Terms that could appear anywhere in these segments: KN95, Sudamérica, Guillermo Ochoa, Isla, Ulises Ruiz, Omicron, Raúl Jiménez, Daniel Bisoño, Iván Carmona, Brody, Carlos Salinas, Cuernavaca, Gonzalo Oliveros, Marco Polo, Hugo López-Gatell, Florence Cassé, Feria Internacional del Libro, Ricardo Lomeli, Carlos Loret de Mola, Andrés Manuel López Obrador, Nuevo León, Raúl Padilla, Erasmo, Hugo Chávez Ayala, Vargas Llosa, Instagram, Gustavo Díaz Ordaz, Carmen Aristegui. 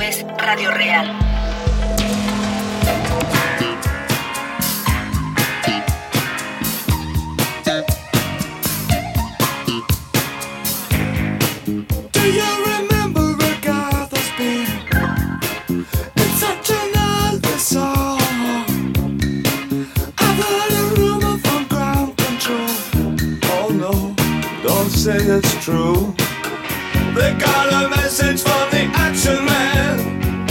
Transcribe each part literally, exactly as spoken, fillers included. Esto es Radio Real. It's true. They got a message from the Action Man.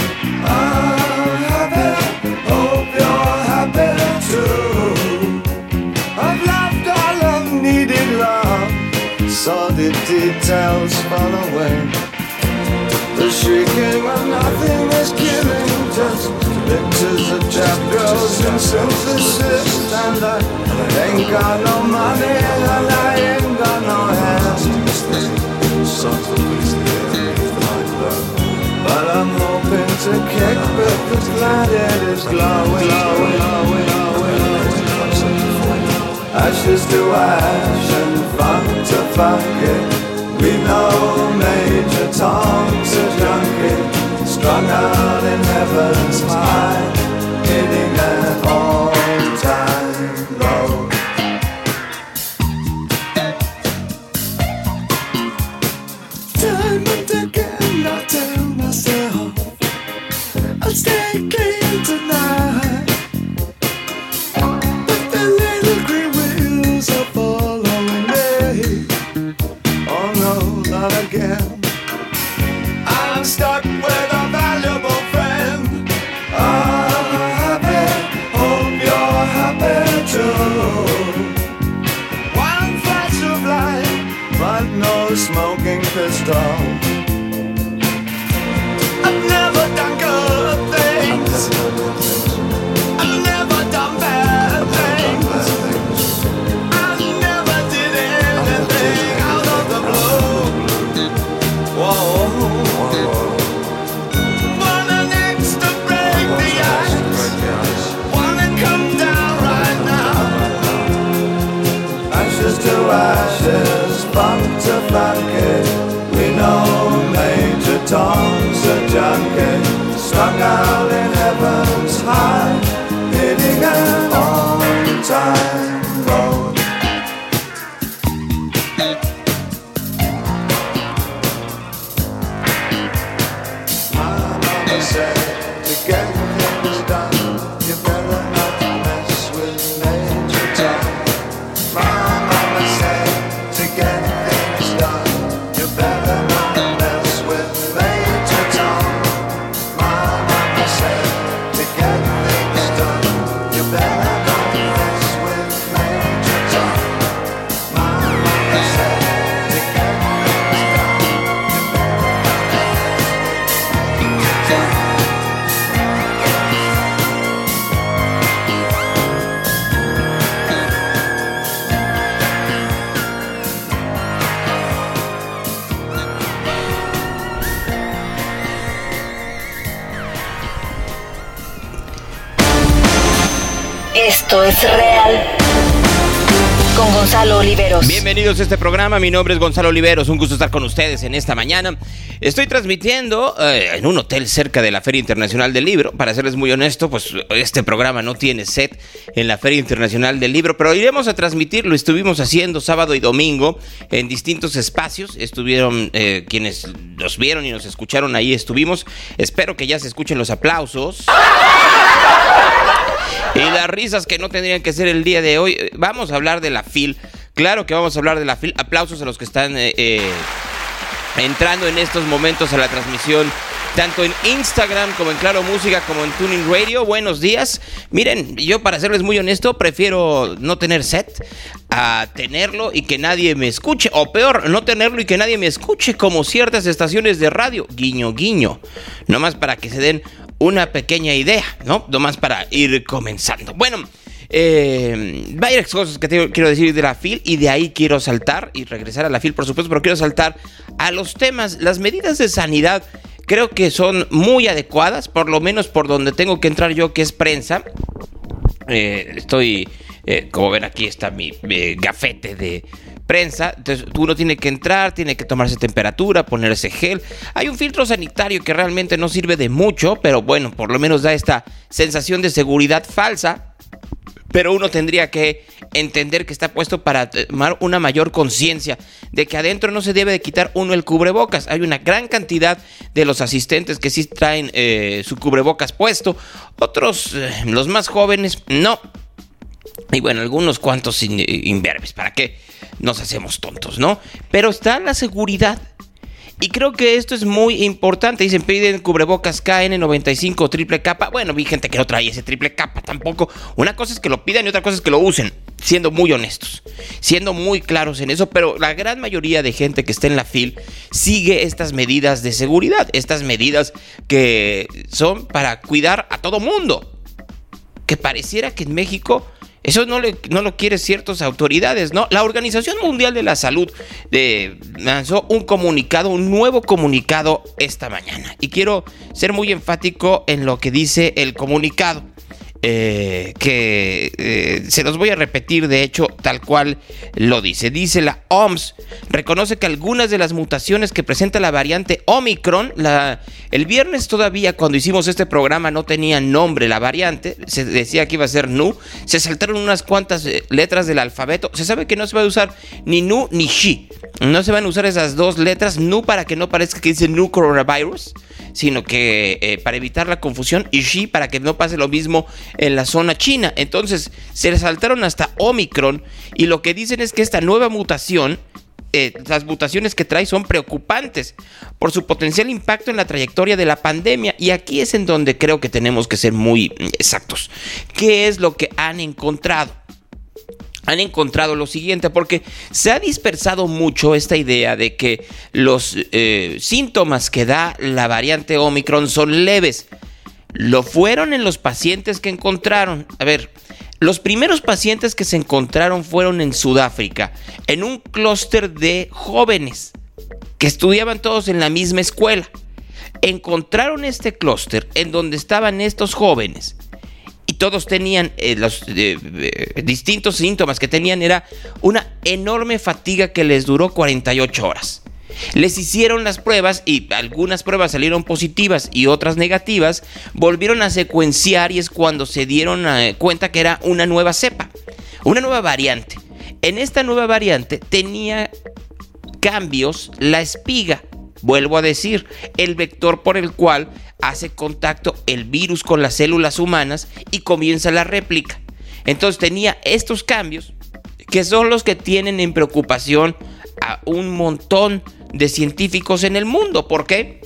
I'm happy, hope you're happy too. I've loved all I've needed love, saw the details fall away. The shrieking when nothing is killing, just pictures of chap girls and synthesis. And I ain't got no money and I ain't got no hands. But I'm hoping to kick back this light that is glowing, glowing, glowing, glowing. Ashes to ash and fuck to fuck it. We know Major Tom's a junkie, strung out in heaven's high, hitting at all-time low. Esto es real. Con Gonzalo Oliveros. Bienvenidos a este programa. Mi nombre es Gonzalo Oliveros. Un gusto estar con ustedes en esta mañana. Estoy transmitiendo eh, en un hotel cerca de la Feria Internacional del Libro. Para serles muy honesto, pues este programa no tiene set en la Feria Internacional del Libro, pero iremos a transmitir. Lo estuvimos haciendo sábado y domingo en distintos espacios. Estuvieron eh, quienes nos vieron y nos escucharon. Ahí estuvimos. Espero que ya se escuchen los aplausos y las risas que no tendrían que ser el día de hoy. Vamos a hablar de la F I L. Claro que vamos a hablar de la F I L. Aplausos a los que están eh, eh, entrando en estos momentos a la transmisión, tanto en Instagram como en Claro Música, como en Tuning Radio. Buenos días. Miren, yo para serles muy honesto, prefiero no tener set a tenerlo y que nadie me escuche. O peor, no tenerlo y que nadie me escuche, como ciertas estaciones de radio. Guiño, guiño. Nomás para que se den una pequeña idea, ¿no? Nomás para ir comenzando. Bueno, eh, varias cosas que te quiero decir de la F I L, y de ahí quiero saltar y regresar a la F I L, por supuesto, pero quiero saltar a los temas. Las medidas de sanidad creo que son muy adecuadas, por lo menos por donde tengo que entrar yo, que es prensa. Eh, estoy, eh, como ven, aquí está mi eh, gafete de prensa, entonces uno tiene que entrar, tiene que tomarse temperatura, ponerse gel. Hay un filtro sanitario que realmente no sirve de mucho, pero bueno, por lo menos da esta sensación de seguridad falsa. Pero uno tendría que entender que está puesto para tomar una mayor conciencia de que adentro no se debe de quitar uno el cubrebocas. Hay una gran cantidad de los asistentes que sí traen eh, su cubrebocas puesto. Otros, eh, los más jóvenes, no. Y bueno, algunos cuantos in- imberbes. ¿Para qué nos hacemos tontos, no? Pero está la seguridad. Y creo que esto es muy importante. Dicen, piden cubrebocas K N noventa y cinco triple capa. Bueno, vi gente que no trae ese triple capa tampoco. Una cosa es que lo pidan y otra cosa es que lo usen. Siendo muy honestos, siendo muy claros en eso. Pero la gran mayoría de gente que está en la F I L sigue estas medidas de seguridad. Estas medidas que son para cuidar a todo mundo. Que pareciera que en México eso no, le, no lo quieren ciertas autoridades, ¿no? La Organización Mundial de la Salud eh, lanzó un comunicado, un nuevo comunicado esta mañana. Y quiero ser muy enfático en lo que dice el comunicado, eh, que eh, se los voy a repetir, de hecho, tal cual lo dice. Dice la O M S, reconoce que algunas de las mutaciones que presenta la variante Omicron, la, el viernes todavía cuando hicimos este programa no tenía nombre la variante, se decía que iba a ser N U, se saltaron unas cuantas letras del alfabeto, se sabe que no se va a usar ni N U ni SHI, no se van a usar esas dos letras, N U para que no parezca que dice New Coronavirus, sino que eh, para evitar la confusión, y SHI para que no pase lo mismo en la zona china. Entonces se le saltaron hasta Omicron y lo que dicen es que esta nueva mutación, eh, las mutaciones que trae son preocupantes por su potencial impacto en la trayectoria de la pandemia, y aquí es en donde creo que tenemos que ser muy exactos. ¿Qué es lo que han encontrado? Han encontrado lo siguiente, porque se ha dispersado mucho esta idea de que los eh, síntomas que da la variante Omicron son leves. Lo fueron en los pacientes que encontraron. A ver, los primeros pacientes que se encontraron fueron en Sudáfrica, en un clúster de jóvenes que estudiaban todos en la misma escuela. Encontraron este clúster en donde estaban estos jóvenes y todos tenían eh, los eh, eh, distintos síntomas que tenían. Era una enorme fatiga que les duró cuarenta y ocho horas. Les hicieron las pruebas y algunas pruebas salieron positivas y otras negativas. Volvieron a secuenciar y es cuando se dieron cuenta que era una nueva cepa, una nueva variante. En esta nueva variante tenía cambios la espiga, vuelvo a decir, el vector por el cual hace contacto el virus con las células humanas y comienza la réplica. Entonces tenía estos cambios que son los que tienen en preocupación a un montón de científicos en el mundo. ¿Por qué?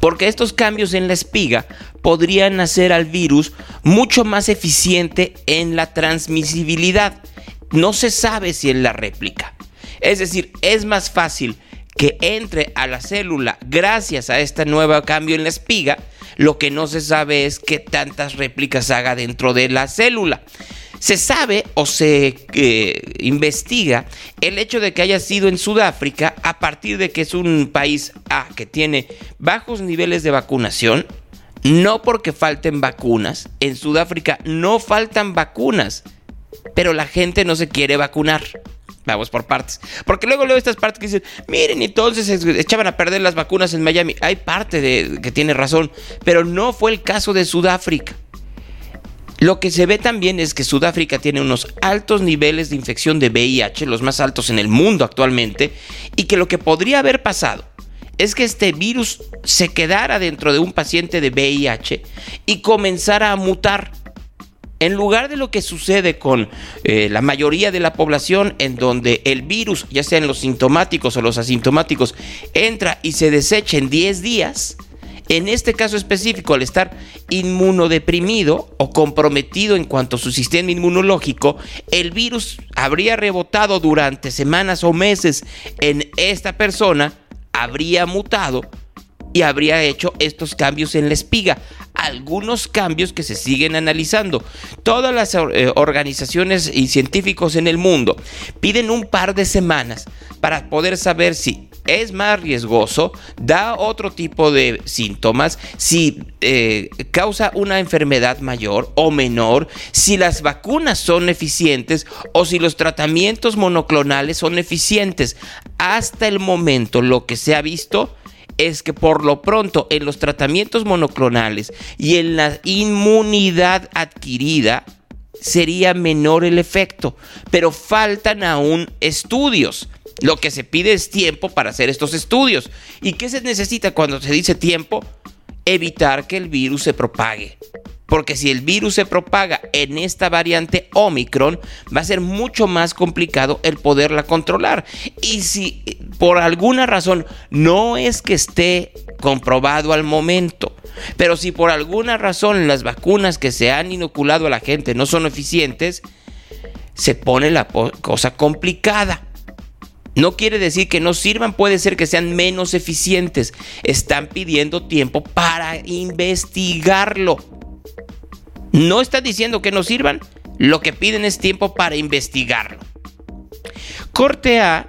Porque estos cambios en la espiga podrían hacer al virus mucho más eficiente en la transmisibilidad. No se sabe si en la réplica. Es decir, es más fácil que entre a la célula gracias a este nuevo cambio en la espiga. Lo que no se sabe es qué tantas réplicas haga dentro de la célula. Se sabe o se eh, investiga el hecho de que haya sido en Sudáfrica a partir de que es un país A que tiene bajos niveles de vacunación, no porque falten vacunas. En Sudáfrica no faltan vacunas, pero la gente no se quiere vacunar. Vamos por partes, porque luego leo estas partes que dicen, miren, entonces echaban a perder las vacunas en Miami. Hay parte de, que tiene razón, pero no fue el caso de Sudáfrica. Lo que se ve también es que Sudáfrica tiene unos altos niveles de infección de V I H, los más altos en el mundo actualmente, y que lo que podría haber pasado es que este virus se quedara dentro de un paciente de V I H y comenzara a mutar. En lugar de lo que sucede con eh, la mayoría de la población, en donde el virus, ya sean los sintomáticos o los asintomáticos, entra y se desecha en diez días... En este caso específico, al estar inmunodeprimido o comprometido en cuanto a su sistema inmunológico, el virus habría rebotado durante semanas o meses en esta persona, habría mutado y habría hecho estos cambios en la espiga. Algunos cambios que se siguen analizando. Todas las organizaciones y científicos en el mundo piden un par de semanas para poder saber si es más riesgoso, da otro tipo de síntomas, si eh, causa una enfermedad mayor o menor, si las vacunas son eficientes o si los tratamientos monoclonales son eficientes. Hasta el momento lo que se ha visto es que por lo pronto en los tratamientos monoclonales y en la inmunidad adquirida sería menor el efecto, pero faltan aún estudios. Lo que se pide es tiempo para hacer estos estudios. ¿Y qué se necesita cuando se dice tiempo? Evitar que el virus se propague. Porque si el virus se propaga en esta variante Omicron, va a ser mucho más complicado el poderla controlar. Y si por alguna razón, no es que esté comprobado al momento, pero si por alguna razón las vacunas que se han inoculado a la gente no son eficientes, se pone la cosa complicada. No quiere decir que no sirvan, puede ser que sean menos eficientes. Están pidiendo tiempo para investigarlo. No están diciendo que no sirvan, lo que piden es tiempo para investigarlo. Corte a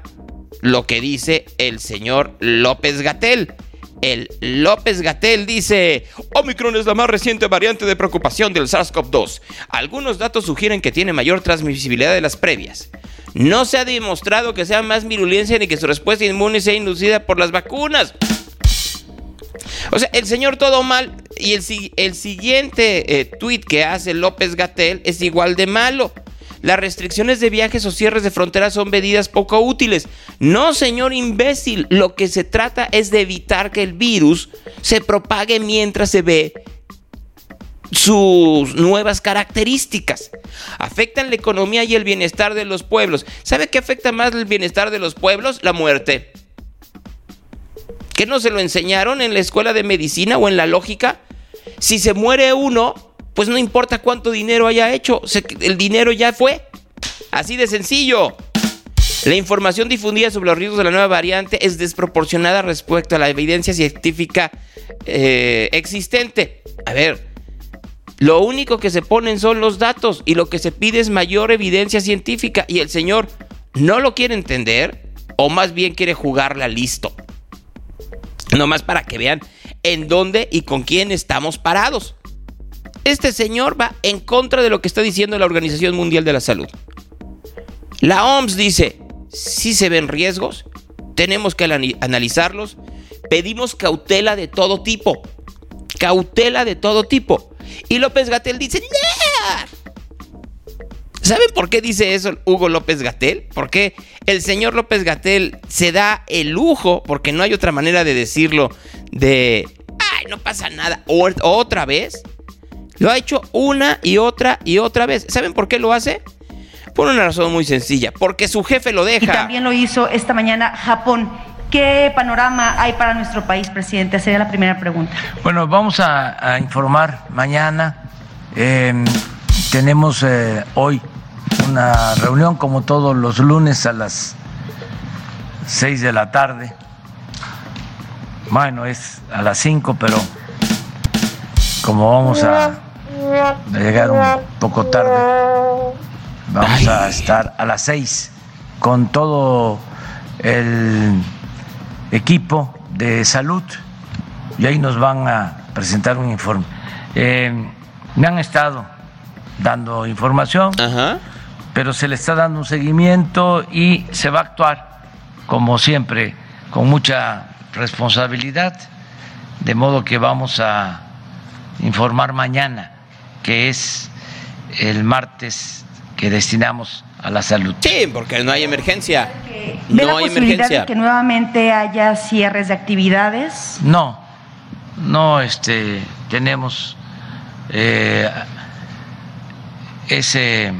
lo que dice el señor López-Gatell. El López-Gatell dice: Omicron es la más reciente variante de preocupación del SARS-CoV dos. Algunos datos sugieren que tiene mayor transmisibilidad de las previas. No se ha demostrado que sea más virulencia ni que su respuesta inmune sea inducida por las vacunas. O sea, el señor todo mal. Y el, el siguiente eh, tuit que hace López-Gatell es igual de malo. Las restricciones de viajes o cierres de fronteras son medidas poco útiles. No, señor imbécil. Lo que se trata es de evitar que el virus se propague mientras se ve sus nuevas características. Afectan la economía y el bienestar de los pueblos. ¿Sabe qué afecta más el bienestar de los pueblos? La muerte. ¿Qué no se lo enseñaron en la escuela de medicina o en la lógica? Si se muere uno, pues no importa cuánto dinero haya hecho, se, el dinero ya fue. Así de sencillo. La información difundida sobre los riesgos de la nueva variante es desproporcionada respecto a la evidencia científica eh, existente. A ver, lo único que se ponen son los datos y lo que se pide es mayor evidencia científica, y el señor no lo quiere entender, o más bien quiere jugarla listo. Nomás para que vean en dónde y con quién estamos parados. Este señor va en contra de lo que está diciendo la Organización Mundial de la Salud. La O M S dice: si se ven riesgos, tenemos que analizarlos, pedimos cautela de todo tipo. Cautela de todo tipo. Y López-Gatell dice: ¡no! ¿Saben por qué dice eso Hugo López-Gatell? Porque el señor López-Gatell se da el lujo, porque no hay otra manera de decirlo, de ¡ay, no pasa nada! O, otra vez. Lo ha hecho una y otra y otra vez. ¿Saben por qué lo hace? Por una razón muy sencilla, porque su jefe lo deja. Y también lo hizo esta mañana Japón. ¿Qué panorama hay para nuestro país, presidente? Sería la primera pregunta. Bueno, vamos a, a informar mañana. Eh, tenemos eh, hoy una reunión, como todos los lunes, a las seis de la tarde. Bueno, es a las cinco, pero como vamos a, a llegar un poco tarde, vamos Ay. a estar a las seis con todo el equipo de salud, y ahí nos van a presentar un informe. Eh, me han estado dando información, Ajá. pero se le está dando un seguimiento y se va a actuar, como siempre, con mucha responsabilidad, de modo que vamos a informar mañana, que es el martes que destinamos a la salud. Sí, porque no hay emergencia. ¿Ve no la hay posibilidad emergencia. de que nuevamente haya cierres de actividades? No, no este, tenemos eh, ese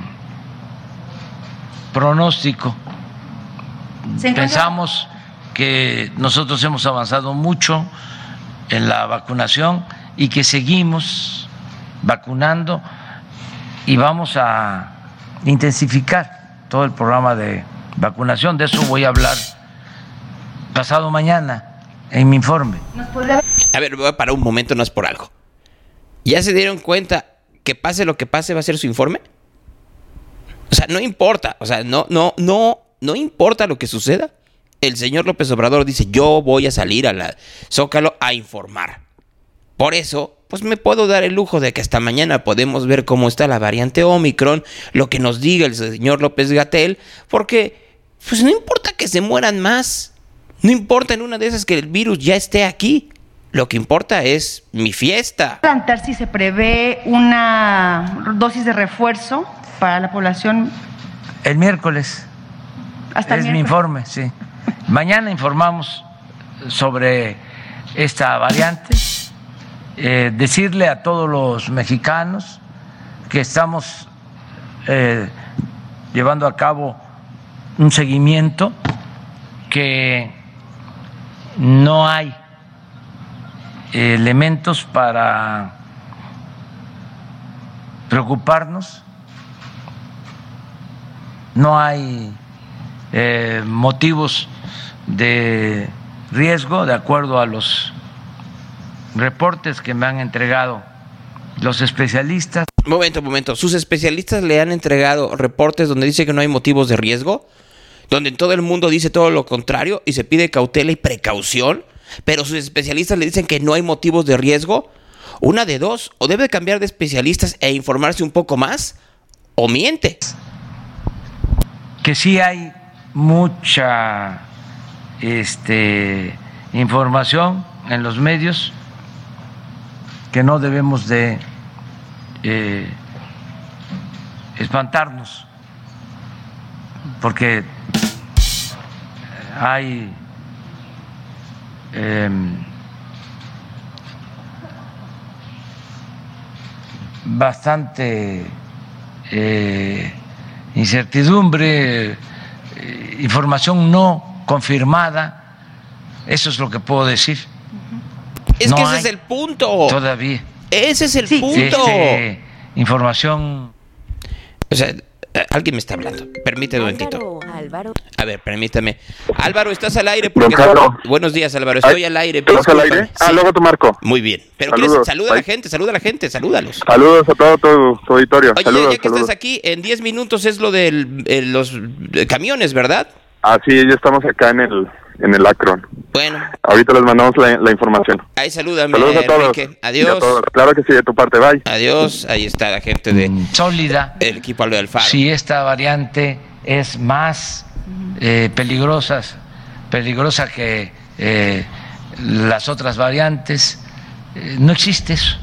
pronóstico. Pensamos que nosotros hemos avanzado mucho en la vacunación y que seguimos vacunando, y vamos a intensificar todo el programa de vacunación. De eso voy a hablar pasado mañana en mi informe. A ver, voy a parar un momento, no es por algo. ¿Ya se dieron cuenta que pase lo que pase va a ser su informe? O sea, no importa, o sea, no, no, no, no importa lo que suceda. el señor López Obrador dice, yo voy a salir a la Zócalo a informar. Por eso, pues me puedo dar el lujo de que hasta mañana podemos ver cómo está la variante Omicron, lo que nos diga el señor López-Gatell, porque pues no importa que se mueran más, no importa en una de esas que el virus ya esté aquí, lo que importa es mi fiesta. Plantar si se prevé una dosis de refuerzo para la población. El miércoles. Hasta es miércoles. Mi informe, sí. Mañana informamos sobre esta variante. Eh, decirle a todos los mexicanos que estamos eh, llevando a cabo un seguimiento, que no hay eh, elementos para preocuparnos, no hay eh, motivos de riesgo de acuerdo a los reportes que me han entregado los especialistas. Momento, momento. ¿Sus especialistas le han entregado reportes donde dice que no hay motivos de riesgo? ¿Donde todo el mundo dice todo lo contrario y se pide cautela y precaución? ¿Pero sus especialistas le dicen que no hay motivos de riesgo? Una de dos. ¿O debe cambiar de especialistas e informarse un poco más? ¿O miente? Que sí hay mucha este, información en los medios que no debemos de eh, espantarnos, porque hay eh, bastante eh, incertidumbre, eh, información no confirmada, eso es lo que puedo decir. Es no que ese es el punto. Todavía. Ese es el sí. punto. Este, información. O sea, alguien me está hablando. Permíteme un momentito. Álvaro. A ver, permítame. Álvaro, estás al aire. Porque no, buenos días, Álvaro. Estoy Ay, al aire. ¿Estás al aire? Ah, sí. Luego te marco. Muy bien. Pero quieres, saluda a la gente, saluda a la gente, salúdalos. Saludos a todo tu, tu auditorio. Oye, saludos, ya que saludos. Estás aquí, en diez minutos es lo de eh, los eh, camiones, ¿verdad? Ah, sí, ya estamos acá en el... en el Acron. Bueno. Ahorita les mandamos la, la información. Ahí salúdame. Saludos a todos. Adiós. A todos. Claro que sí, de tu parte, bye. Adiós. Ahí está la gente de... Mm, sólida. El equipo de Alfaro. Si esta variante es más eh, peligrosa, peligrosa que eh, las otras variantes, eh, no existe eso.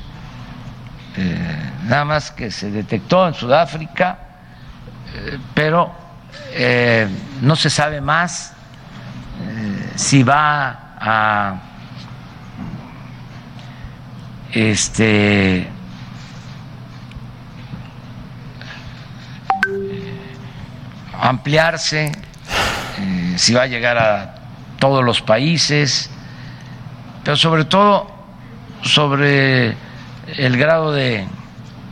Eh, nada más que se detectó en Sudáfrica, eh, pero eh, no se sabe más si va a este ampliarse, eh, si va a llegar a todos los países, pero sobre todo sobre el grado de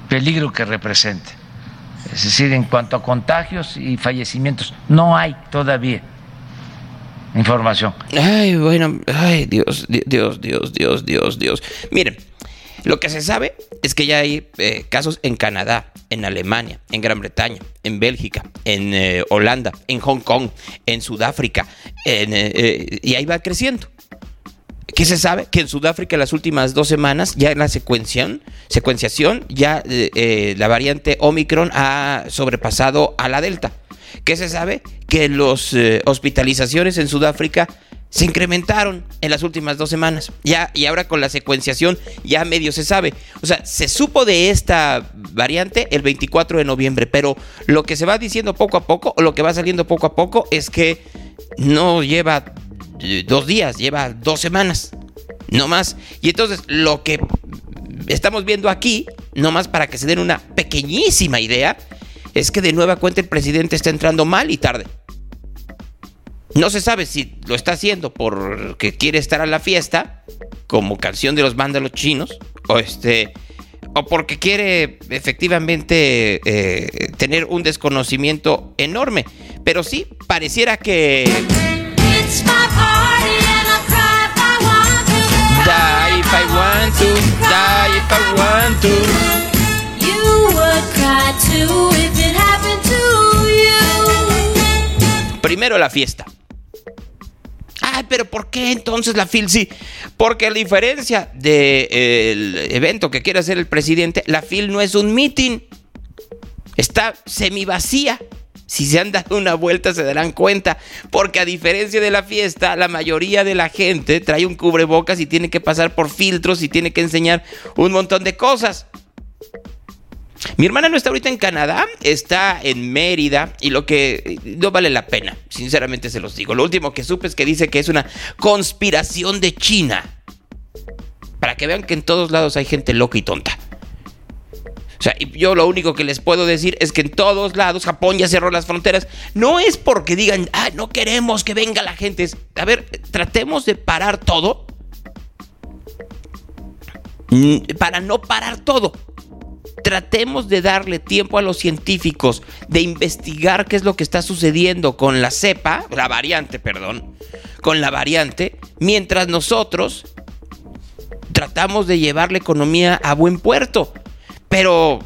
peligro que representa, es decir, en cuanto a contagios y fallecimientos, no hay todavía información. Ay, bueno, ay, Dios, Dios, Dios, Dios, Dios, Dios. Miren, lo que se sabe es que ya hay eh, casos en Canadá, en Alemania, en Gran Bretaña, en Bélgica, en eh, Holanda, en Hong Kong, en Sudáfrica, en, eh, eh, y ahí va creciendo. ¿Qué se sabe? Que en Sudáfrica las últimas dos semanas, ya en la secuenciación, secuenciación ya eh, eh, la variante Omicron ha sobrepasado a la Delta. ¿Qué se sabe? Que las eh, hospitalizaciones en Sudáfrica se incrementaron en las últimas dos semanas. Ya, y ahora con la secuenciación ya medio se sabe. O sea, se supo de esta variante el veinticuatro de noviembre, pero lo que se va diciendo poco a poco, o lo que va saliendo poco a poco, es que no lleva eh, dos días, lleva dos semanas, no más. Y entonces lo que estamos viendo aquí, no más para que se den una pequeñísima idea, es que de nueva cuenta el presidente está entrando mal y tarde. No se sabe si lo está haciendo porque quiere estar a la fiesta, como canción de los vándalos chinos, o este, o porque quiere efectivamente eh, tener un desconocimiento enorme. Pero sí, pareciera que... Die if I want to, die if I want to. Primero la fiesta. Ay, pero ¿por qué entonces la F I L sí? Porque a diferencia del de, eh, evento que quiere hacer el presidente, la F I L no es un mitin. Está semivacía. Si se han dado una vuelta se darán cuenta, porque a diferencia de la fiesta, la mayoría de la gente trae un cubrebocas y tiene que pasar por filtros y tiene que enseñar un montón de cosas. Mi hermana no está ahorita en Canadá, está en Mérida, y lo que no vale la pena, sinceramente se los digo. Lo último que supe es que dice que es una conspiración de China. Para que vean que en todos lados hay gente loca y tonta. O sea, yo lo único que les puedo decir es que en todos lados, Japón ya cerró las fronteras. No es porque digan, ah, no queremos que venga la gente. Es, a ver, tratemos de parar todo para no parar todo. Tratemos de darle tiempo a los científicos de investigar qué es lo que está sucediendo con la cepa, la variante, perdón, con la variante, mientras nosotros tratamos de llevar la economía a buen puerto. Pero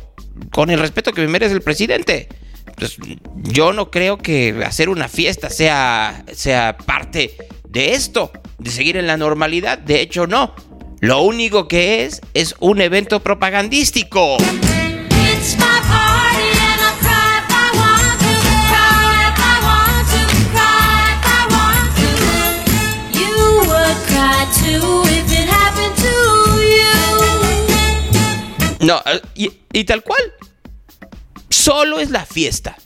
con el respeto que me merece el presidente, pues yo no creo que hacer una fiesta sea, sea parte de esto, de seguir en la normalidad. De hecho, no. Lo único que es, es un evento propagandístico. No, y, y tal cual. Solo es la fiesta.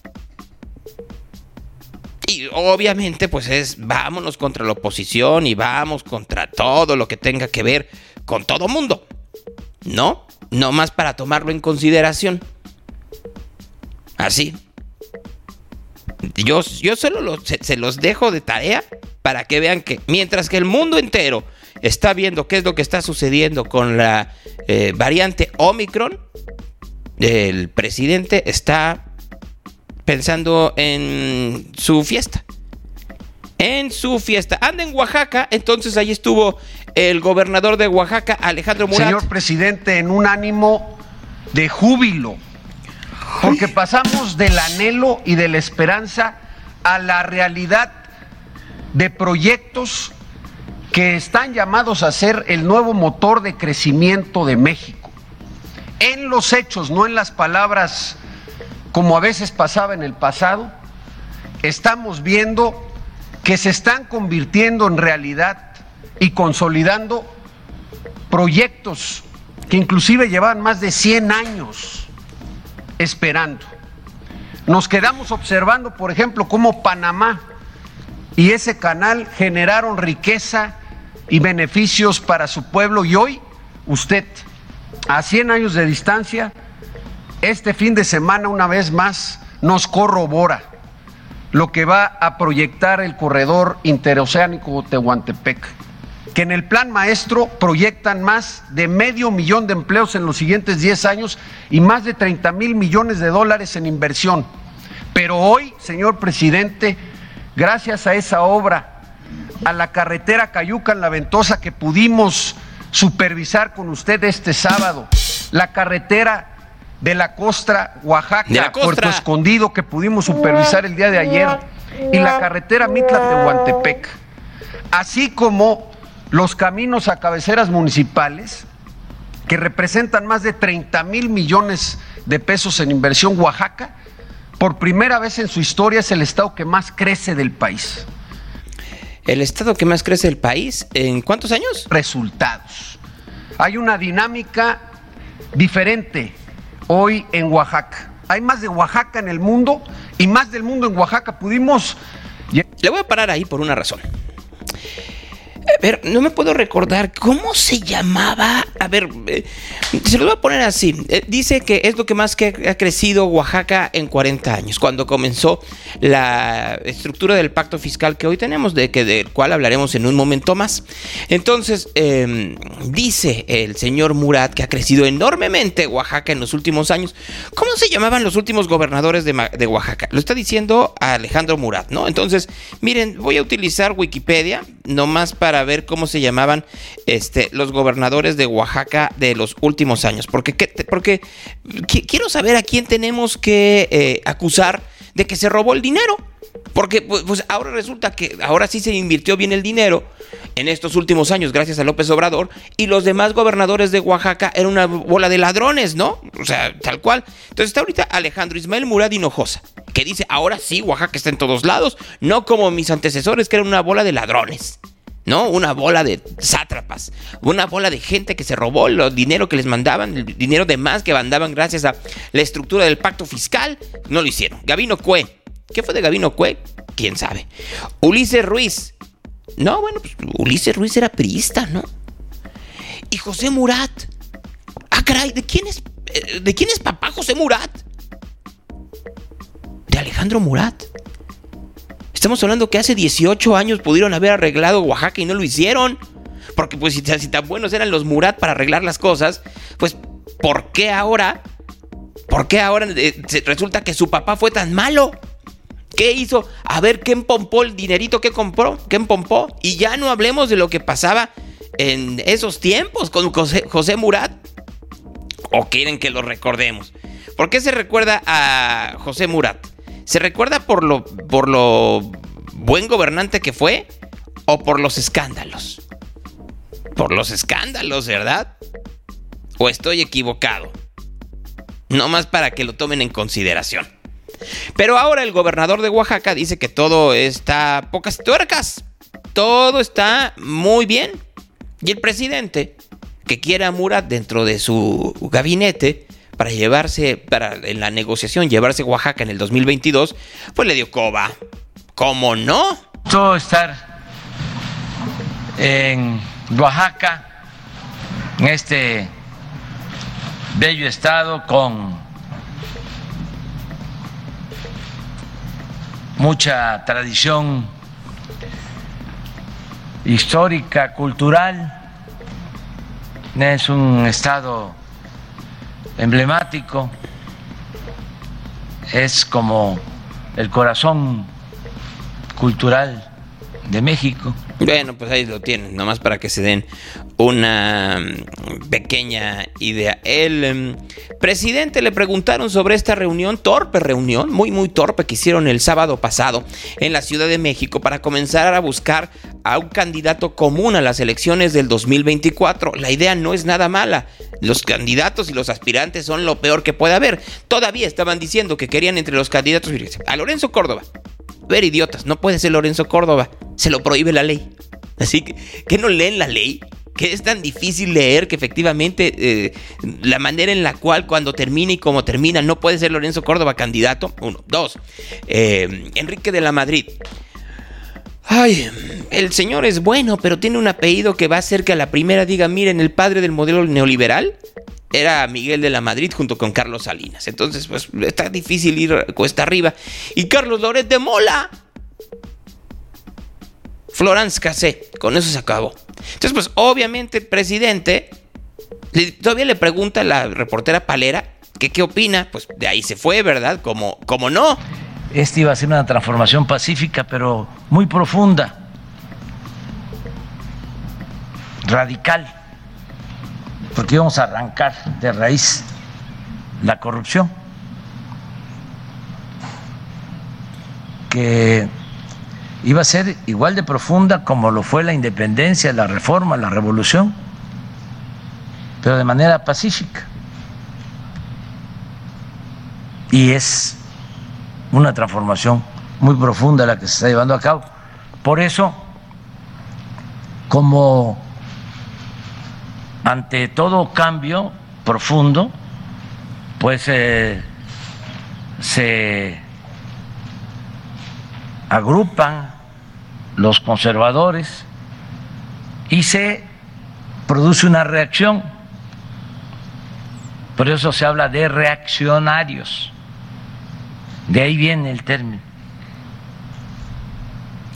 Y obviamente pues es vámonos contra la oposición y vamos contra todo lo que tenga que ver con todo mundo. No, no más para tomarlo en consideración. Así. Yo, yo solo lo, se, se los dejo de tarea para que vean que mientras que el mundo entero está viendo qué es lo que está sucediendo con la eh, variante Omicron, el presidente está pensando en su fiesta, en su fiesta. Anda en Oaxaca, entonces ahí estuvo el gobernador de Oaxaca, Alejandro Murat. Señor presidente, en un ánimo de júbilo, porque pasamos del anhelo y de la esperanza a la realidad de proyectos que están llamados a ser el nuevo motor de crecimiento de México. En los hechos, no en las palabras, como a veces pasaba en el pasado, estamos viendo que se están convirtiendo en realidad y consolidando proyectos que inclusive llevaban más de cien años esperando. Nos quedamos observando, por ejemplo, cómo Panamá y ese canal generaron riqueza y beneficios para su pueblo, y hoy usted, a cien años de distancia, este fin de semana, una vez más, nos corrobora lo que va a proyectar el corredor interoceánico Tehuantepec, que en el plan maestro proyectan más de medio millón de empleos en los siguientes diez años y más de treinta mil millones de dólares en inversión. Pero hoy, señor presidente, gracias a esa obra, a la carretera Cayucan-La Ventosa que pudimos supervisar con usted este sábado, la carretera de la costa Oaxaca a Puerto Escondido que pudimos supervisar el día de ayer, y la carretera Mitla-Tehuantepec, así como los caminos a cabeceras municipales que representan más de treinta mil millones de pesos en inversión. Oaxaca, por primera vez en su historia, es el estado que más crece del país. ¿El estado que más crece del país? ¿En cuántos años? Resultados. Hay una dinámica diferente hoy en Oaxaca. Hay más de Oaxaca en el mundo y más del mundo en Oaxaca. Pudimos... Le voy a parar ahí por una razón. A ver, no me puedo recordar cómo se llamaba. A ver, eh, se lo voy a poner así. Eh, dice que es lo que más que ha crecido Oaxaca en cuarenta años, cuando comenzó la estructura del pacto fiscal que hoy tenemos, de que del cual hablaremos en un momento más. Entonces, eh, dice el señor Murat que ha crecido enormemente Oaxaca en los últimos años. ¿Cómo se llamaban los últimos gobernadores de, de Oaxaca? Lo está diciendo Alejandro Murat, ¿no? Entonces, miren, voy a utilizar Wikipedia nomás para a ver cómo se llamaban este, los gobernadores de Oaxaca de los últimos años, porque, porque qu- quiero saber a quién tenemos que eh, acusar de que se robó el dinero. Porque pues ahora resulta que ahora sí se invirtió bien el dinero en estos últimos años gracias a López Obrador, y los demás gobernadores de Oaxaca eran una bola de ladrones, ¿no? O sea, tal cual. Entonces está ahorita Alejandro Ismael Murad Hinojosa, que dice, ahora sí, Oaxaca está en todos lados, no como mis antecesores que eran una bola de ladrones, ¿no? Una bola de sátrapas, una bola de gente que se robó el dinero que les mandaban, el dinero de más que mandaban gracias a la estructura del pacto fiscal, no lo hicieron. Gabino Cue. ¿Qué fue de Gabino Cue? ¿Quién sabe? Ulises Ruiz. No, bueno, pues Ulises Ruiz era priista, ¿no? Y José Murat. Ah, caray, ¿de quién es, de quién es papá José Murat? De Alejandro Murat. Estamos hablando que hace dieciocho años pudieron haber arreglado Oaxaca y no lo hicieron. Porque pues si, si tan buenos eran los Murat para arreglar las cosas, pues ¿por qué ahora? ¿Por qué ahora eh, resulta que su papá fue tan malo? ¿Qué hizo? A ver, ¿qué empompó el dinerito que compró? ¿Qué empompó? Y ya no hablemos de lo que pasaba en esos tiempos con José, José Murat. ¿O quieren que lo recordemos? ¿Por qué se recuerda a José Murat? ¿Se recuerda por lo, por lo buen gobernante que fue? ¿O por los escándalos? Por los escándalos, ¿verdad? ¿O estoy equivocado? Nomás para que lo tomen en consideración. Pero ahora el gobernador de Oaxaca dice que todo está pocas tuercas, todo está muy bien. Y el presidente, que quiere a Murat dentro de su gabinete para llevarse, para en la negociación, llevarse Oaxaca en el dos mil veintidós, pues le dio coba. ¿Cómo no? Todo estar en Oaxaca, en este bello estado con mucha tradición histórica, cultural. Es un estado emblemático, es como el corazón cultural de México. Bueno, pues ahí lo tienen, nomás para que se den una pequeña idea. El um, presidente le preguntaron sobre esta reunión, torpe reunión, muy muy torpe, que hicieron el sábado pasado en la Ciudad de México para comenzar a buscar a un candidato común a las elecciones del dos mil veinticuatro. La idea no es nada mala. Los candidatos y los aspirantes son lo peor que puede haber. Todavía estaban diciendo que querían entre los candidatos a Lorenzo Córdoba. Ver, idiotas, no puede ser Lorenzo Córdoba, se lo prohíbe la ley. Así que, ¿qué no leen la ley? ¿Qué es tan difícil leer que efectivamente eh, la manera en la cual cuando termina y como termina no puede ser Lorenzo Córdoba candidato? Uno, dos, eh, Enrique de la Madrid. Ay, el señor es bueno, pero tiene un apellido que va a hacer que a la primera diga, miren, el padre del modelo neoliberal era Miguel de la Madrid junto con Carlos Salinas. Entonces, pues, está difícil ir cuesta arriba. Y Carlos Loret de Mola. Florence Cassé. Con eso se acabó. Entonces, pues, obviamente, el presidente le, todavía le pregunta a la reportera Palera que qué opina. Pues, de ahí se fue, ¿verdad? Como, como no. Este iba a ser una transformación pacífica, pero muy profunda. Radical. Porque íbamos a arrancar de raíz la corrupción, que iba a ser igual de profunda como lo fue la independencia, la reforma, la revolución, pero de manera pacífica. Y es una transformación muy profunda la que se está llevando a cabo. Por eso, como ante todo cambio profundo, pues eh, se agrupan los conservadores y se produce una reacción. Por eso se habla de reaccionarios. De ahí viene el término.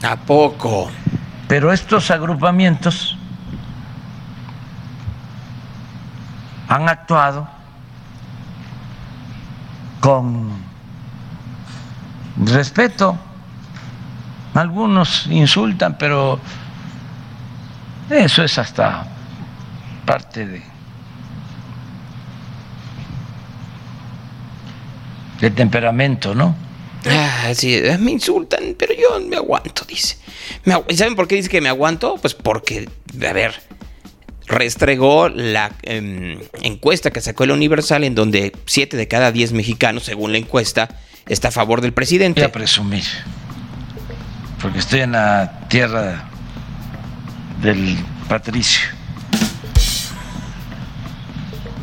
¿A poco? Pero estos agrupamientos han actuado con respeto. Algunos insultan, pero eso es hasta parte de del temperamento, ¿no? Ah, sí, me insultan, pero yo me aguanto, dice. Me agu- ¿Saben por qué dice que me aguanto? Pues porque, a ver, restregó la eh, encuesta que sacó el Universal, en donde siete de cada diez mexicanos, según la encuesta, está a favor del presidente. Voy a presumir, porque estoy en la tierra del patricio.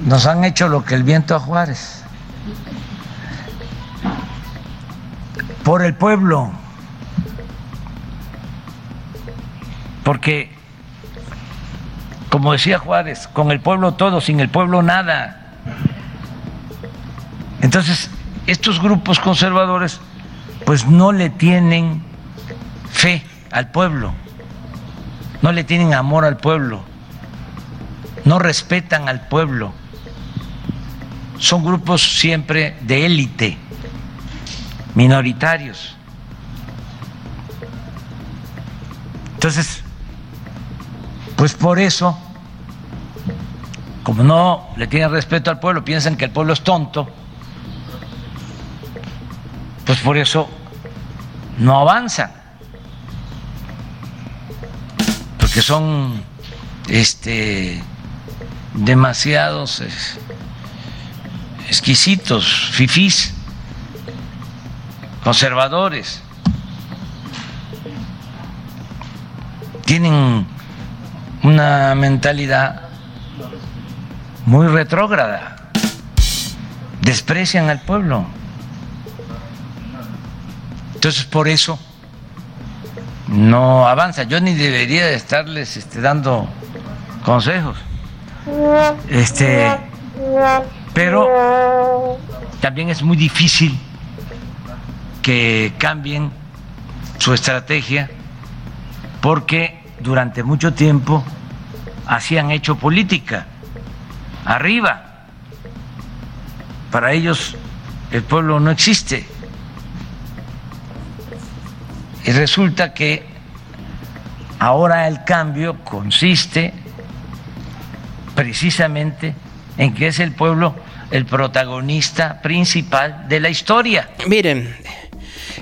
Nos han hecho lo que el viento a Juárez. Por el pueblo. Porque, como decía Juárez, con el pueblo todo, sin el pueblo nada. Entonces, estos grupos conservadores, pues no le tienen fe al pueblo, no le tienen amor al pueblo, no respetan al pueblo. Son grupos siempre de élite, minoritarios. Entonces, pues por eso, como no le tienen respeto al pueblo, piensan que el pueblo es tonto, pues por eso no avanzan, porque son este demasiados es, exquisitos, fifís, conservadores. Tienen una mentalidad muy retrógrada, desprecian al pueblo. Entonces, por eso no avanza. Yo ni debería de estarles este, dando consejos. Este, pero también es muy difícil que cambien su estrategia, porque durante mucho tiempo así han hecho política. Arriba. Para ellos el pueblo no existe. Y resulta que ahora el cambio consiste precisamente en que es el pueblo el protagonista principal de la historia. Miren,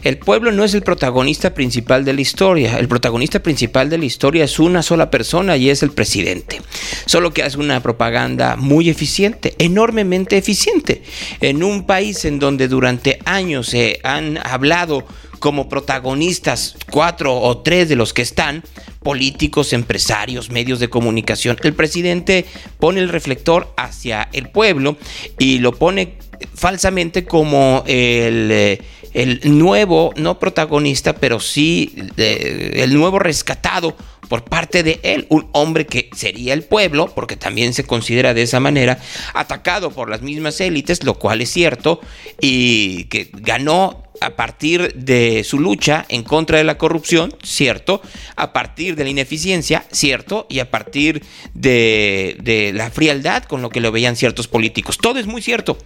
el pueblo no es el protagonista principal de la historia. El protagonista principal de la historia es una sola persona y es el presidente. Solo que hace una propaganda muy eficiente, enormemente eficiente. En un país en donde durante años se han hablado como protagonistas cuatro o tres de los que están, políticos, empresarios, medios de comunicación, el presidente pone el reflector hacia el pueblo y lo pone falsamente como el, el nuevo, no protagonista, pero sí el nuevo rescatado por parte de él, un hombre que sería el pueblo, porque también se considera de esa manera, atacado por las mismas élites, lo cual es cierto, y que ganó a partir de su lucha en contra de la corrupción, cierto, a partir de la ineficiencia, cierto, y a partir de, de la frialdad con lo que lo veían ciertos políticos. Todo es muy cierto.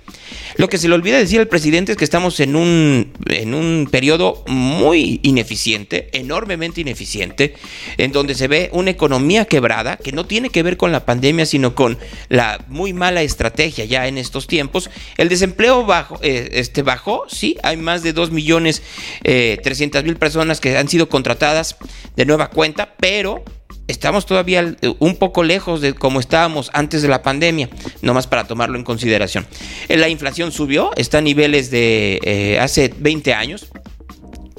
Lo que se le olvida decir al presidente es que estamos en un, en un periodo muy ineficiente, enormemente ineficiente, en donde se ve una economía quebrada que no tiene que ver con la pandemia, sino con la muy mala estrategia ya en estos tiempos. El desempleo bajo, eh, este bajó, sí, hay más de dos millones eh, trescientas mil personas que han sido contratadas de nueva cuenta, pero estamos todavía un poco lejos de como estábamos antes de la pandemia, nomás para tomarlo en consideración. La inflación subió, está a niveles de eh, hace veinte años,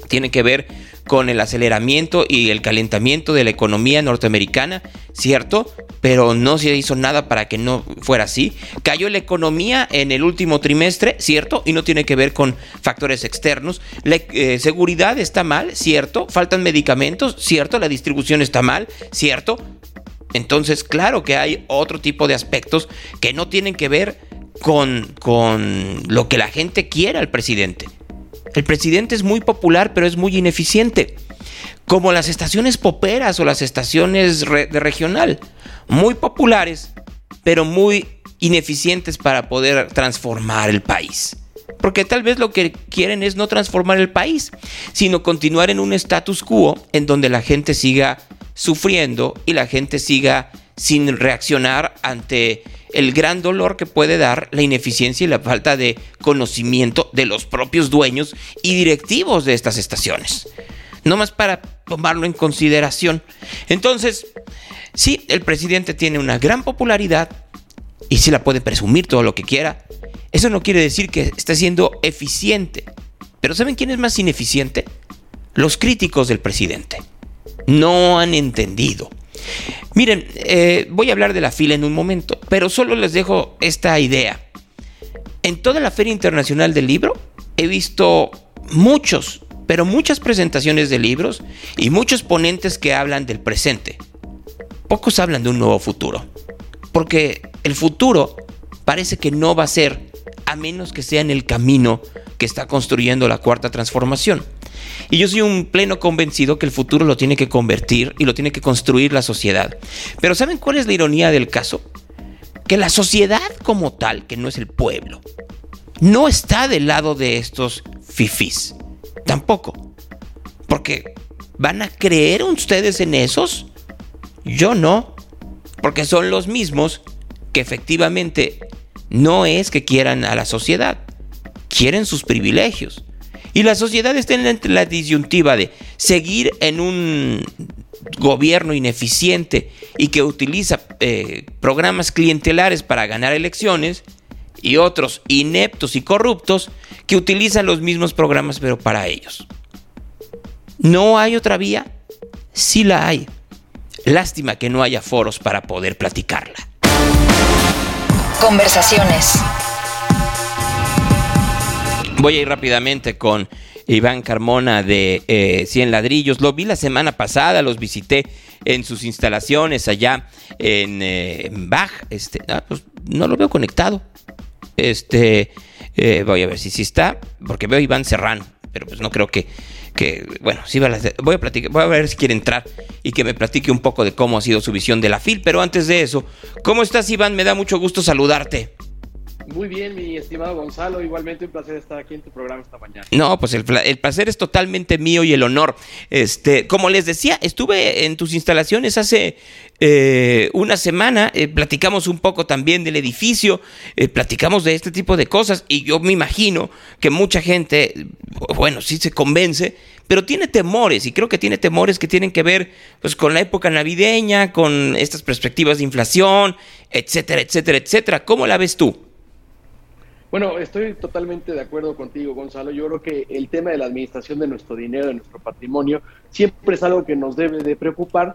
tiene que ver con el aceleramiento y el calentamiento de la economía norteamericana, ¿cierto? Pero no se hizo nada para que no fuera así. Cayó la economía en el último trimestre, ¿cierto? Y no tiene que ver con factores externos. La eh, seguridad está mal, ¿cierto? Faltan medicamentos, ¿cierto? La distribución está mal, ¿cierto? Entonces, claro que hay otro tipo de aspectos que no tienen que ver con, con lo que la gente quiera al presidente. El presidente es muy popular, pero es muy ineficiente. Como las estaciones poperas o las estaciones re- de regional. Muy populares, pero muy ineficientes para poder transformar el país. Porque tal vez lo que quieren es no transformar el país, sino continuar en un status quo en donde la gente siga sufriendo y la gente siga sin reaccionar ante el gran dolor que puede dar la ineficiencia y la falta de conocimiento de los propios dueños y directivos de estas estaciones. No más para tomarlo en consideración. Entonces, sí, el presidente tiene una gran popularidad y sí la puede presumir todo lo que quiera. Eso no quiere decir que esté siendo eficiente. Pero ¿saben quién es más ineficiente? Los críticos del presidente. No han entendido. Miren, eh, voy a hablar de la FIL en un momento, pero solo les dejo esta idea. En toda la Feria Internacional del Libro he visto muchos, pero muchas presentaciones de libros y muchos ponentes que hablan del presente. Pocos hablan de un nuevo futuro, porque el futuro parece que no va a ser a menos que sea en el camino que está construyendo la Cuarta Transformación. Y yo soy un pleno convencido que el futuro lo tiene que convertir y lo tiene que construir la sociedad. Pero ¿saben cuál es la ironía del caso? Que la sociedad como tal, que no es el pueblo, no está del lado de estos fifís. Tampoco. Porque ¿van a creer ustedes en esos? Yo no. Porque son los mismos que efectivamente no es que quieran a la sociedad. Quieren sus privilegios. Y la sociedad está en la disyuntiva de seguir en un gobierno ineficiente y que utiliza eh, programas clientelares para ganar elecciones y otros ineptos y corruptos que utilizan los mismos programas pero para ellos. ¿No hay otra vía? Sí la hay. Lástima que no haya foros para poder platicarla. Conversaciones. Voy a ir rápidamente con Iván Carmona de eh, Cien Ladrillos. Lo vi la semana pasada, los visité en sus instalaciones allá en, eh, en Baj. Este, ah, pues no lo veo conectado. Este, eh, voy a ver si sí está, porque veo a Iván Serrano, pero pues no creo que, que bueno, sí va a la, voy a platicar, voy a ver si quiere entrar y que me platique un poco de cómo ha sido su visión de la FIL. Pero antes de eso, ¿cómo estás, Iván? Me da mucho gusto saludarte. Muy bien, mi estimado Gonzalo, igualmente un placer estar aquí en tu programa esta mañana. No, pues el, el placer es totalmente mío y el honor. Este, como les decía, estuve en tus instalaciones hace eh, una semana, eh, platicamos un poco también del edificio, eh, platicamos de este tipo de cosas y yo me imagino que mucha gente, bueno, sí se convence, pero tiene temores, y creo que tiene temores que tienen que ver pues con la época navideña, con estas perspectivas de inflación, etcétera, etcétera, etcétera. ¿Cómo la ves tú? Bueno, estoy totalmente de acuerdo contigo, Gonzalo. Yo creo que el tema de la administración de nuestro dinero, de nuestro patrimonio, siempre es algo que nos debe de preocupar,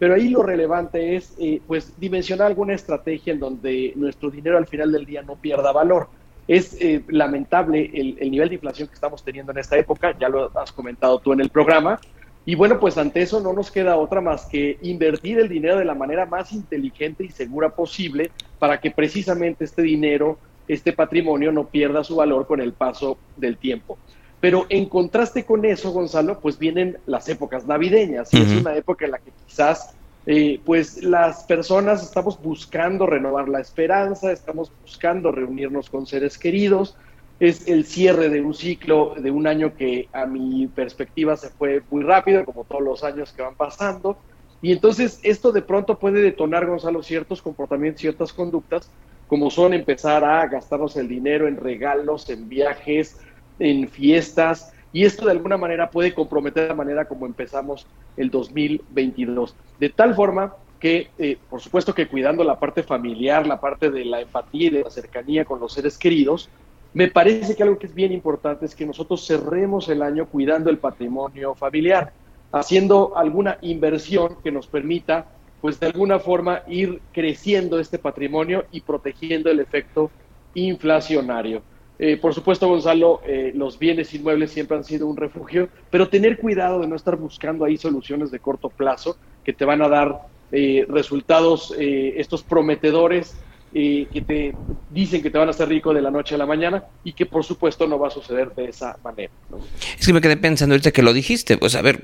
pero ahí lo relevante es eh, pues dimensionar alguna estrategia en donde nuestro dinero al final del día no pierda valor. Es eh, lamentable el, el nivel de inflación que estamos teniendo en esta época, ya lo has comentado tú en el programa, y bueno, pues ante eso no nos queda otra más que invertir el dinero de la manera más inteligente y segura posible para que precisamente este dinero, este patrimonio, no pierda su valor con el paso del tiempo. Pero en contraste con eso, Gonzalo, pues vienen las épocas navideñas, y uh-huh. es una época en la que quizás eh, pues las personas estamos buscando renovar la esperanza, estamos buscando reunirnos con seres queridos. Es el cierre de un ciclo, de un año que a mi perspectiva se fue muy rápido, como todos los años que van pasando, y entonces esto de pronto puede detonar, Gonzalo, ciertos comportamientos, ciertas conductas, como son empezar a gastarnos el dinero en regalos, en viajes, en fiestas, y esto de alguna manera puede comprometer la manera como empezamos el dos mil veintidós. De tal forma que, eh, por supuesto que cuidando la parte familiar, la parte de la empatía y de la cercanía con los seres queridos, me parece que algo que es bien importante es que nosotros cerremos el año cuidando el patrimonio familiar, haciendo alguna inversión que nos permita pues de alguna forma ir creciendo este patrimonio y protegiendo el efecto inflacionario. Eh, por supuesto, Gonzalo, eh, los bienes inmuebles siempre han sido un refugio, pero tener cuidado de no estar buscando ahí soluciones de corto plazo que te van a dar eh, resultados, eh, estos prometedores eh, que te dicen que te van a hacer rico de la noche a la mañana y que por supuesto no va a suceder de esa manera, ¿no? Es que me quedé pensando ahorita que lo dijiste, pues a ver,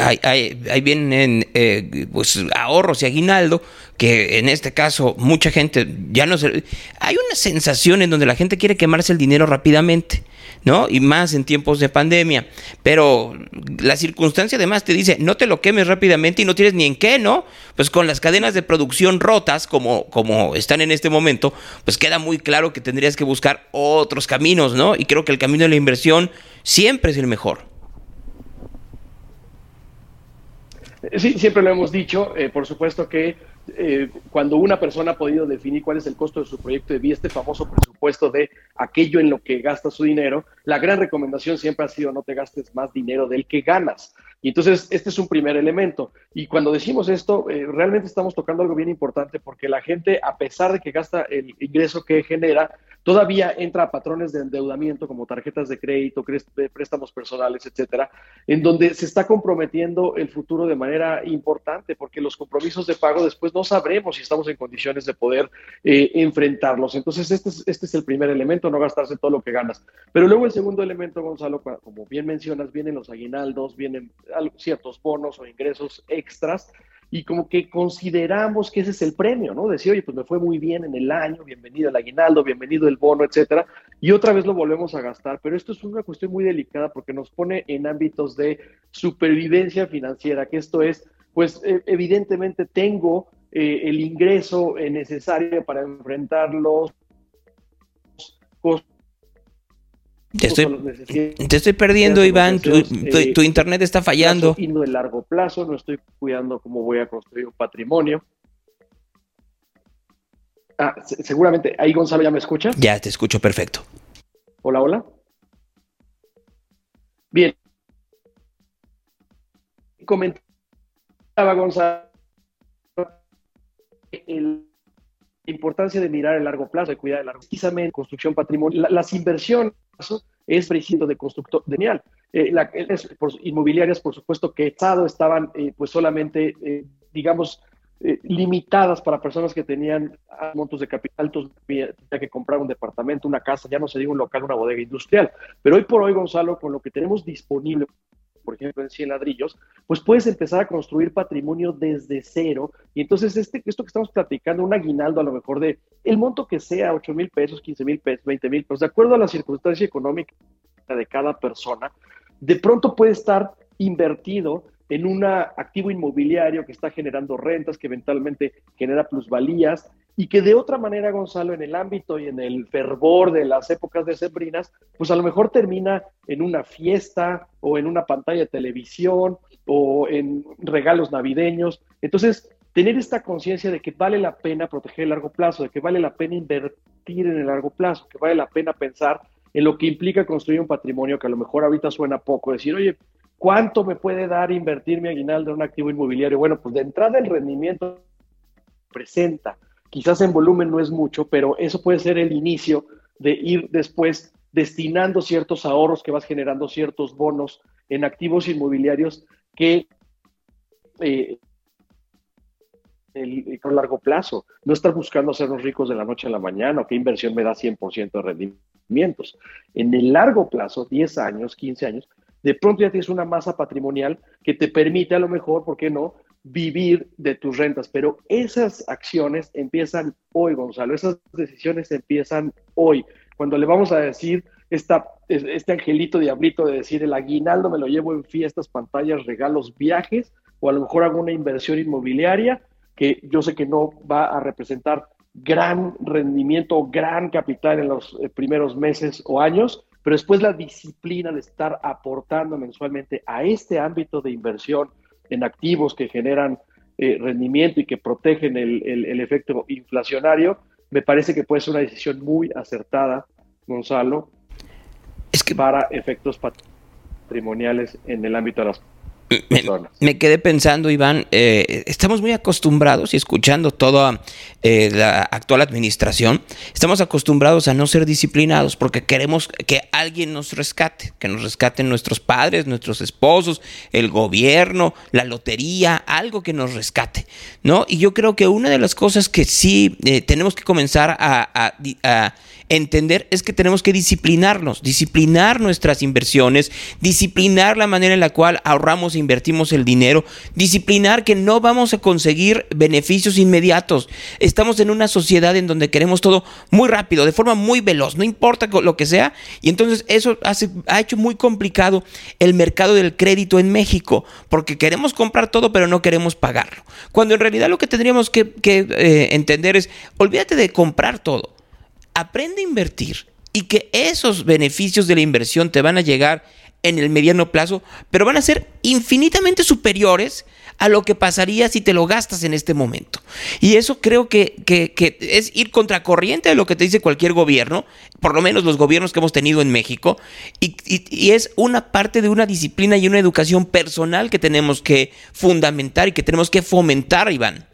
hay, hay, hay vienen eh, pues ahorros y aguinaldo, que en este caso mucha gente ya no se... Hay una sensación en donde la gente quiere quemarse el dinero rápidamente. ¿no? Y más en tiempos de pandemia. Pero la circunstancia además te dice, no te lo quemes rápidamente y no tienes ni en qué, ¿no? Pues con las cadenas de producción rotas, como, como están en este momento, pues queda muy claro que tendrías que buscar otros caminos, ¿no? Y creo que el camino de la inversión siempre es el mejor. Sí, siempre lo hemos dicho, eh, por supuesto que eh, cuando una persona ha podido definir cuál es el costo de su proyecto de vida, este famoso presupuesto de aquello en lo que gasta su dinero, la gran recomendación siempre ha sido no te gastes más dinero del que ganas. Y entonces este es un primer elemento. Y cuando decimos esto, eh, realmente estamos tocando algo bien importante, porque la gente, a pesar de que gasta el ingreso que genera, todavía entra a patrones de endeudamiento como tarjetas de crédito, préstamos personales, etcétera, en donde se está comprometiendo el futuro de manera importante, porque los compromisos de pago después no sabremos si estamos en condiciones de poder eh, enfrentarlos. Entonces, este es, este es el primer elemento, no gastarse todo lo que ganas. Pero luego el segundo elemento, Gonzalo, como bien mencionas, vienen los aguinaldos, vienen ciertos bonos o ingresos extras, y como que consideramos que ese es el premio, ¿no? Decir, oye, pues me fue muy bien en el año, bienvenido el aguinaldo, bienvenido el bono, etcétera, y otra vez lo volvemos a gastar. Pero esto es una cuestión muy delicada, porque nos pone en ámbitos de supervivencia financiera, que esto es, pues evidentemente tengo eh, el ingreso necesario para enfrentar los costos. Te estoy, te estoy perdiendo, Iván. Tu, tu, tu internet está fallando. Y no de largo plazo, no estoy cuidando cómo voy a construir un patrimonio. Ah, seguramente. Ahí, Gonzalo, ¿ya me escucha? Ya te escucho perfecto. Hola, hola. Bien. Comentaba, Gonzalo, el... importancia de mirar el largo plazo, de cuidar el largo plazo. Precisamente, construcción patrimonial, la, las inversiones es preciso de constructor genial. Eh, la, es, por, inmobiliarias, por supuesto, que estaban eh, pues solamente, eh, digamos, eh, limitadas para personas que tenían montos de capital, altos, tenía que comprar un departamento, una casa, ya no se diga un local, una bodega industrial. Pero hoy por hoy, Gonzalo, con lo que tenemos disponible, por ejemplo, en Cien Ladrillos, pues puedes empezar a construir patrimonio desde cero. Y entonces este, esto que estamos platicando, un aguinaldo a lo mejor de el monto que sea, ocho mil pesos, quince mil pesos, veinte mil pesos, de acuerdo a la circunstancia económica de cada persona, de pronto puede estar invertido en un activo inmobiliario que está generando rentas, que eventualmente genera plusvalías, y que de otra manera, Gonzalo, en el ámbito y en el fervor de las épocas decembrinas, pues a lo mejor termina en una fiesta o en una pantalla de televisión o en regalos navideños. Entonces, tener esta conciencia de que vale la pena proteger el largo plazo, de que vale la pena invertir en el largo plazo, que vale la pena pensar en lo que implica construir un patrimonio, que a lo mejor ahorita suena poco, decir, oye, ¿cuánto me puede dar invertir mi aguinaldo en un activo inmobiliario? Bueno, pues de entrada el rendimiento presenta, quizás en volumen no es mucho, pero eso puede ser el inicio de ir después destinando ciertos ahorros que vas generando, ciertos bonos en activos inmobiliarios que eh, el, con largo plazo, no estar buscando hacernos ricos de la noche a la mañana, o qué inversión me da cien por ciento de rendimientos. En el largo plazo, diez años, quince años, de pronto ya tienes una masa patrimonial que te permite a lo mejor, ¿por qué no?, vivir de tus rentas. Pero esas acciones empiezan hoy, Gonzalo, esas decisiones empiezan hoy. Cuando le vamos a decir esta, este angelito diablito de decir el aguinaldo me lo llevo en fiestas, pantallas, regalos, viajes, o a lo mejor hago una inversión inmobiliaria que yo sé que no va a representar gran rendimiento, gran capital en los primeros meses o años, pero después la disciplina de estar aportando mensualmente a este ámbito de inversión en activos que generan eh, rendimiento y que protegen el, el, el efecto inflacionario, me parece que puede ser una decisión muy acertada, Gonzalo, es que para efectos patrimoniales en el ámbito de las Me, me quedé pensando, Iván, eh, estamos muy acostumbrados, y escuchando toda eh, la actual administración, estamos acostumbrados a no ser disciplinados porque queremos que alguien nos rescate, que nos rescaten nuestros padres, nuestros esposos, el gobierno, la lotería, algo que nos rescate, ¿no? Y yo creo que una de las cosas que sí eh, tenemos que comenzar a, a, a entender es que tenemos que disciplinarnos, disciplinar nuestras inversiones, disciplinar la manera en la cual ahorramos e invertimos el dinero, disciplinar que no vamos a conseguir beneficios inmediatos. Estamos en una sociedad en donde queremos todo muy rápido, de forma muy veloz, no importa lo que sea, y entonces eso hace, ha hecho muy complicado el mercado del crédito en México, porque queremos comprar todo pero no queremos pagarlo, cuando en realidad lo que tendríamos que, que eh, entender es, olvídate de comprar todo, aprende a invertir y que esos beneficios de la inversión te van a llegar en el mediano plazo, pero van a ser infinitamente superiores a lo que pasaría si te lo gastas en este momento. Y eso creo que, que, que es ir contracorriente de lo que te dice cualquier gobierno, por lo menos los gobiernos que hemos tenido en México, y, y, y es una parte de una disciplina y una educación personal que tenemos que fundamentar y que tenemos que fomentar, Iván.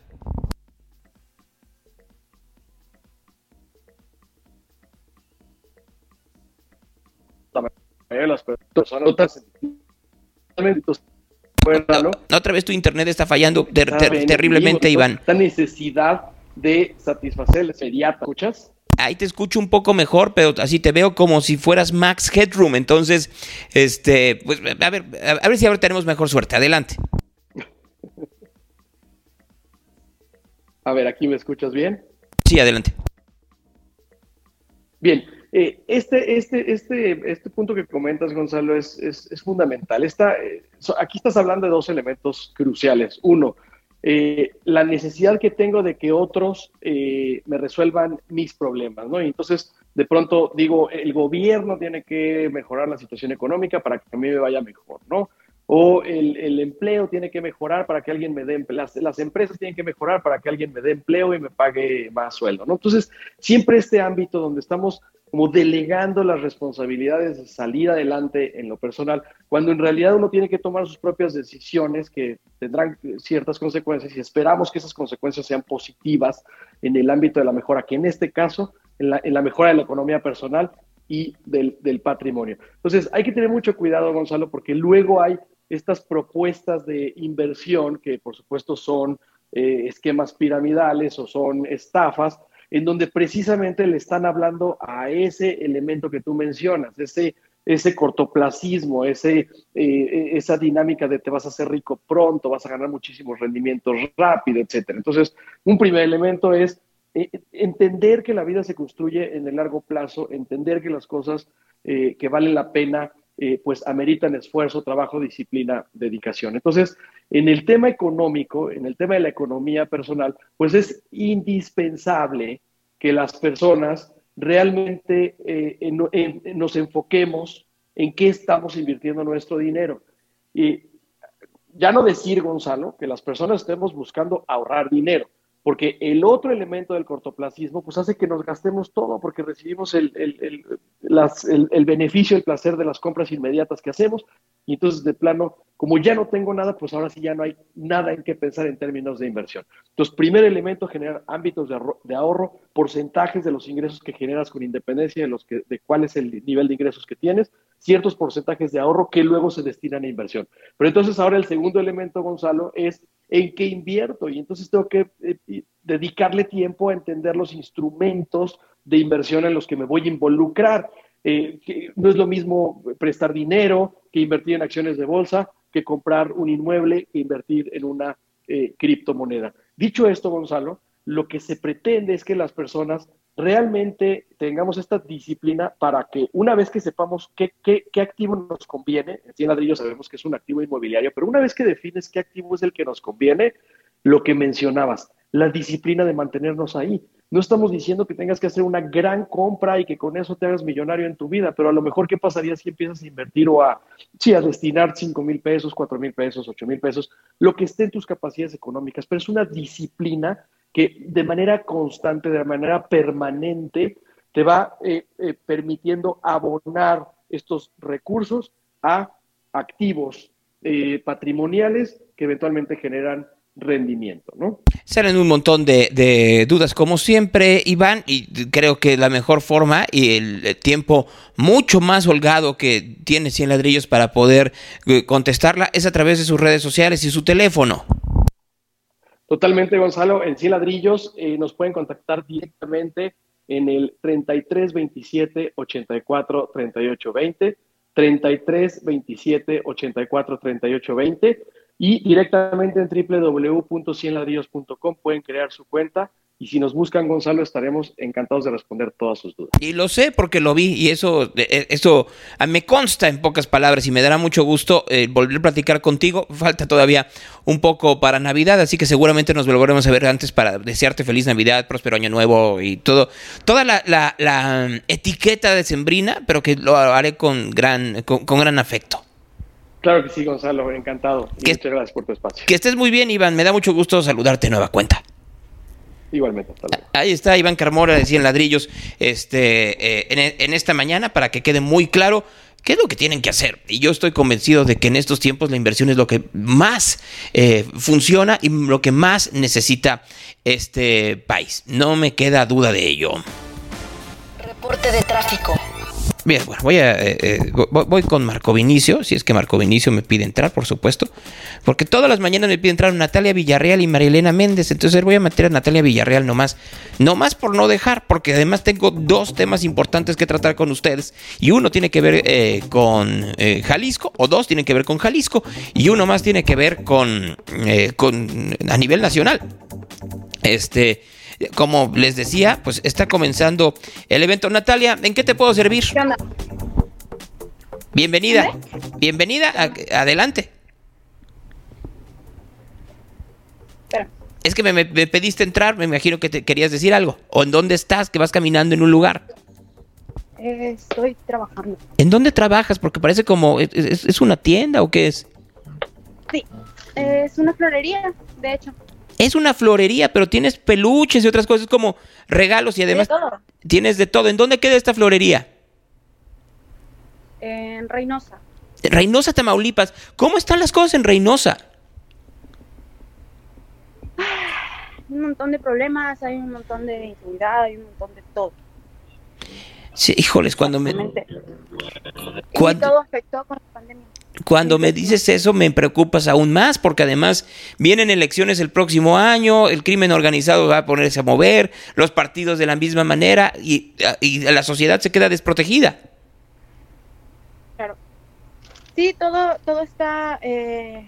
Las personas no, no, otra vez tu internet está fallando ter, ter, ter, terriblemente, Iván. Esta necesidad de satisfacer inmediata, ¿escuchas? Ahí te escucho un poco mejor, pero así te veo como si fueras Max Headroom. Entonces, este, pues a ver, a ver si ahora tenemos mejor suerte. Adelante. A ver, ¿aquí me escuchas bien? Sí, adelante. Bien. Eh, este, este, este, este punto que comentas, Gonzalo, es, es, es fundamental. Esta, eh, aquí estás hablando de dos elementos cruciales. Uno, eh, la necesidad que tengo de que otros eh, me resuelvan mis problemas, ¿no? Y entonces, de pronto, digo, el gobierno tiene que mejorar la situación económica para que a mí me vaya mejor, ¿no? O el, el empleo tiene que mejorar para que alguien me dé empleo, las, las empresas tienen que mejorar para que alguien me dé empleo y me pague más sueldo, ¿no? Entonces, siempre este ámbito donde estamos como delegando las responsabilidades de salir adelante en lo personal, cuando en realidad uno tiene que tomar sus propias decisiones que tendrán ciertas consecuencias y esperamos que esas consecuencias sean positivas en el ámbito de la mejora, que en este caso, en la, en la mejora de la economía personal y del, del patrimonio. Entonces, hay que tener mucho cuidado, Gonzalo, porque luego hay estas propuestas de inversión que, por supuesto, son eh, esquemas piramidales o son estafas, en donde precisamente le están hablando a ese elemento que tú mencionas, ese, ese cortoplacismo, ese, eh, esa dinámica de te vas a hacer rico pronto, vas a ganar muchísimos rendimientos rápido, etcétera. Entonces, un primer elemento es eh, entender que la vida se construye en el largo plazo, entender que las cosas eh, que valen la pena eh, pues ameritan esfuerzo, trabajo, disciplina, dedicación. Entonces, en el tema económico, en el tema de la economía personal, pues es indispensable que las personas realmente eh, en, en, nos enfoquemos en qué estamos invirtiendo nuestro dinero. Y ya no decir, Gonzalo, que las personas estemos buscando ahorrar dinero, porque el otro elemento del cortoplacismo pues hace que nos gastemos todo porque recibimos el, el, el, las, el, el beneficio, el placer de las compras inmediatas que hacemos. Y entonces, de plano, como ya no tengo nada, pues ahora sí ya no hay nada en qué pensar en términos de inversión. Entonces, primer elemento, generar ámbitos de ahorro, de ahorro porcentajes de los ingresos que generas con independencia de, los que, de cuál es el nivel de ingresos que tienes, ciertos porcentajes de ahorro que luego se destinan a inversión. Pero entonces ahora el segundo elemento, Gonzalo, es en qué invierto. Y entonces tengo que eh, dedicarle tiempo a entender los instrumentos de inversión en los que me voy a involucrar. Eh, que no es lo mismo prestar dinero que invertir en acciones de bolsa, que comprar un inmueble, que invertir en una eh, criptomoneda. Dicho esto, Gonzalo, lo que se pretende es que las personas realmente tengamos esta disciplina para que una vez que sepamos qué, qué, qué activo nos conviene, en Cien Ladrillos sabemos que es un activo inmobiliario, pero una vez que defines qué activo es el que nos conviene, lo que mencionabas, la disciplina de mantenernos ahí. No estamos diciendo que tengas que hacer una gran compra y que con eso te hagas millonario en tu vida, pero a lo mejor, ¿qué pasaría si empiezas a invertir o a, sí, a destinar cinco mil pesos, cuatro mil pesos, ocho mil pesos, lo que esté en tus capacidades económicas? Pero es una disciplina que de manera constante, de manera permanente, te va eh, eh, permitiendo abonar estos recursos a activos eh, patrimoniales que eventualmente generan rendimiento, ¿no? Salen un montón de, de dudas, como siempre, Iván, y creo que la mejor forma y el tiempo mucho más holgado que tiene Cien Ladrillos para poder contestarla es a través de sus redes sociales y su teléfono. Totalmente, Gonzalo. En Cien Ladrillos eh, nos pueden contactar directamente en el treinta y tres veintisiete ochenta y cuatro treinta y ocho veinte, treinta y tres veintisiete ochenta y cuatro treinta y ocho veinte, y directamente en doble u doble u doble u punto cien ladrillos punto com pueden crear su cuenta. Y si nos buscan, Gonzalo, estaremos encantados de responder todas sus dudas. Y lo sé porque lo vi, y eso, eso me consta en pocas palabras, y me dará mucho gusto eh, volver a platicar contigo. Falta todavía un poco para Navidad, así que seguramente nos volveremos a ver antes para desearte feliz Navidad, próspero año nuevo y todo. Toda la, la, la etiqueta decembrina, pero que lo haré con gran, con, con gran afecto. Claro que sí, Gonzalo, encantado. Y que, muchas gracias por tu espacio. Que estés muy bien, Iván. Me da mucho gusto saludarte de nueva cuenta. Igualmente. Hasta luego. Ahí está Iván Carmona de Cien Ladrillos este, eh, en, en esta mañana, para que quede muy claro qué es lo que tienen que hacer. Y yo estoy convencido de que en estos tiempos la inversión es lo que más eh, funciona y lo que más necesita este país. No me queda duda de ello. Reporte de tráfico. Bien, bueno, voy, a, eh, eh, voy, voy con Marco Vinicio, si es que Marco Vinicio me pide entrar, por supuesto, porque todas las mañanas me pide entrar Natalia Villarreal y Marilena Méndez, entonces voy a meter a Natalia Villarreal nomás, nomás por no dejar, porque además tengo dos temas importantes que tratar con ustedes, y uno tiene que ver eh, con eh, Jalisco, o dos tienen que ver con Jalisco, y uno más tiene que ver con, eh, con a nivel nacional. Este... Como les decía, pues está comenzando el evento. Natalia, ¿en qué te puedo servir? ¿Qué onda? Bienvenida. ¿Eh? Bienvenida. A, adelante. Espera. Es que me, me, me pediste entrar, me imagino que te querías decir algo. ¿O en dónde estás? Que vas caminando en un lugar. Eh, estoy trabajando. ¿En dónde trabajas? Porque parece como... ¿Es, es una tienda o qué es? Sí, eh, es una florería, de hecho. Es una florería, pero tienes peluches y otras cosas como regalos y además de todo. Tienes de todo. ¿En dónde queda esta florería? En Reynosa. Reynosa, Tamaulipas. ¿Cómo están las cosas en Reynosa? Un montón de problemas, hay un montón de inseguridad, hay un montón de todo. Sí, híjoles, cuando me... Cuando... Todo afectó con la pandemia. Cuando me dices eso me preocupas aún más, porque además vienen elecciones el próximo año, el crimen organizado va a ponerse a mover, los partidos de la misma manera y, y la sociedad se queda desprotegida. Claro. Sí, todo, todo está eh,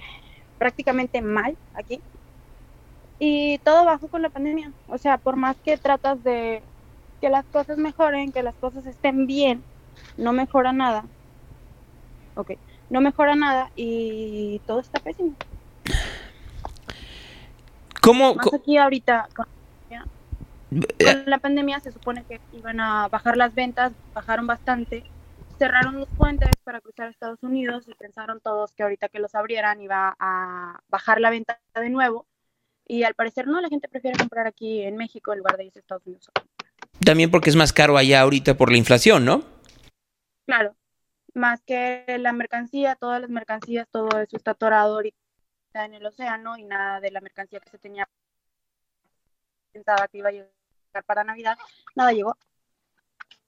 prácticamente mal aquí y todo bajó con la pandemia. O sea, por más que tratas de que las cosas mejoren, que las cosas estén bien, no mejora nada. Okay. No mejora nada y todo está pésimo. ¿Cómo? Más aquí ahorita con, con la pandemia se supone que iban a bajar las ventas, bajaron bastante, cerraron los puentes para cruzar a Estados Unidos y pensaron todos que ahorita que los abrieran iba a bajar la venta de nuevo y al parecer no, la gente prefiere comprar aquí en México en lugar de irse a Estados Unidos. También porque es más caro allá ahorita por la inflación, ¿no? Claro. Más que la mercancía, todas las mercancías, todo eso está atorado ahorita en el océano y nada de la mercancía que se tenía pensada que iba a llegar para Navidad, nada llegó.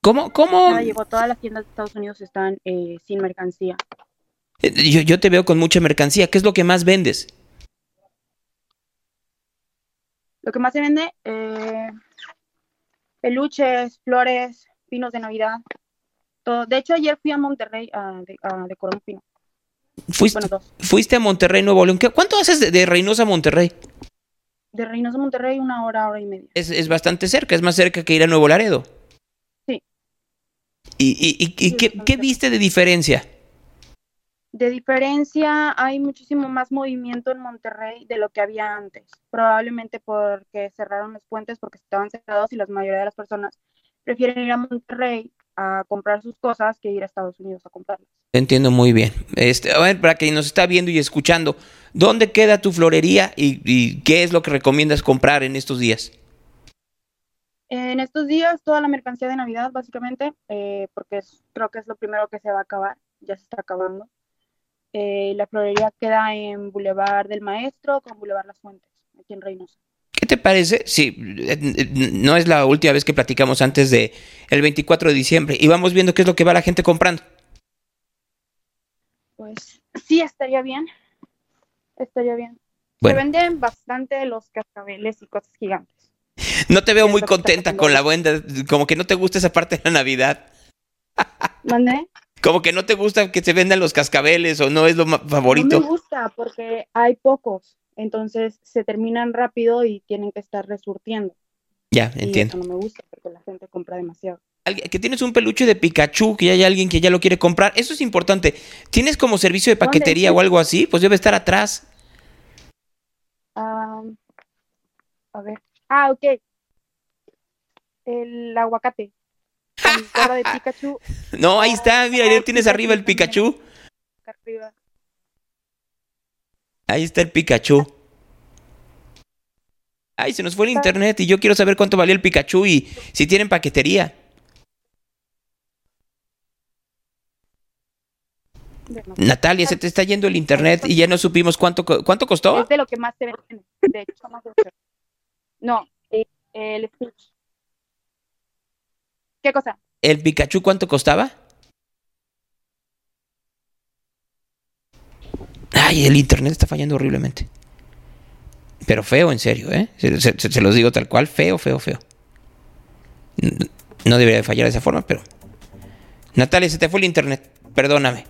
¿Cómo? ¿Cómo? Nada llegó, todas las tiendas de Estados Unidos están eh, sin mercancía. Yo, yo te veo con mucha mercancía, ¿qué es lo que más vendes? Lo que más se vende, eh, peluches, flores, pinos de Navidad. De hecho, ayer fui a Monterrey a, de, a decorar un pino. ¿Fuiste, bueno, ¿Fuiste a Monterrey, Nuevo León? ¿Qué, ¿Cuánto haces de, de Reynosa a Monterrey? De Reynosa a Monterrey una hora, hora y media. Es, es bastante cerca, es más cerca que ir a Nuevo Laredo. Sí. ¿Y, y, y, y sí, ¿qué, qué viste de diferencia? De diferencia hay muchísimo más movimiento en Monterrey de lo que había antes. Probablemente porque cerraron los puentes, porque estaban cerrados y la mayoría de las personas prefieren ir a Monterrey a comprar sus cosas que ir a Estados Unidos a comprarlas. Entiendo muy bien. Este, a ver, para quien nos está viendo y escuchando, ¿dónde queda tu florería y, y qué es lo que recomiendas comprar en estos días? En estos días toda la mercancía de Navidad, básicamente, eh, porque es, creo que es lo primero que se va a acabar, ya se está acabando. Eh, la florería queda en Boulevard del Maestro con Boulevard Las Fuentes, aquí en Reynosa. ¿Qué te parece? Sí, no es la última vez que platicamos antes de el veinticuatro de diciembre y vamos viendo qué es lo que va la gente comprando. Pues sí, estaría bien. Estaría bien. Bueno. Se venden bastante los cascabeles y cosas gigantes. No te veo muy contenta con la buena, como que no te gusta esa parte de la Navidad. ¿Mandé? Como que no te gusta que se vendan los cascabeles o no es lo favorito. No me gusta porque hay pocos, entonces se terminan rápido y tienen que estar resurtiendo. Ya, y entiendo. Eso no me gusta porque la gente compra demasiado. Que tienes un peluche de Pikachu, que ya hay alguien que ya lo quiere comprar. Eso es importante. ¿Tienes como servicio de paquetería o algo así? Pues debe estar atrás. Um, a ver. Ah, ok. El aguacate. El cara de Pikachu. No, ahí está. Mira, ahí tienes arriba el Pikachu. Arriba. Ahí está el Pikachu. Ay, se nos fue el internet y yo quiero saber cuánto valía el Pikachu y si tienen paquetería. Natalia, se te está yendo el internet y ya no supimos cuánto cuánto costó. Es de lo que más te venden, de hecho, más de hecho. No, el, el ¿qué cosa? ¿El Pikachu cuánto costaba? Ay, el internet está fallando horriblemente. Pero feo, en serio, ¿eh? Se, se, se los digo tal cual, feo, feo, feo. No debería fallar de esa forma, pero... Natalia, se te fue el internet, perdóname.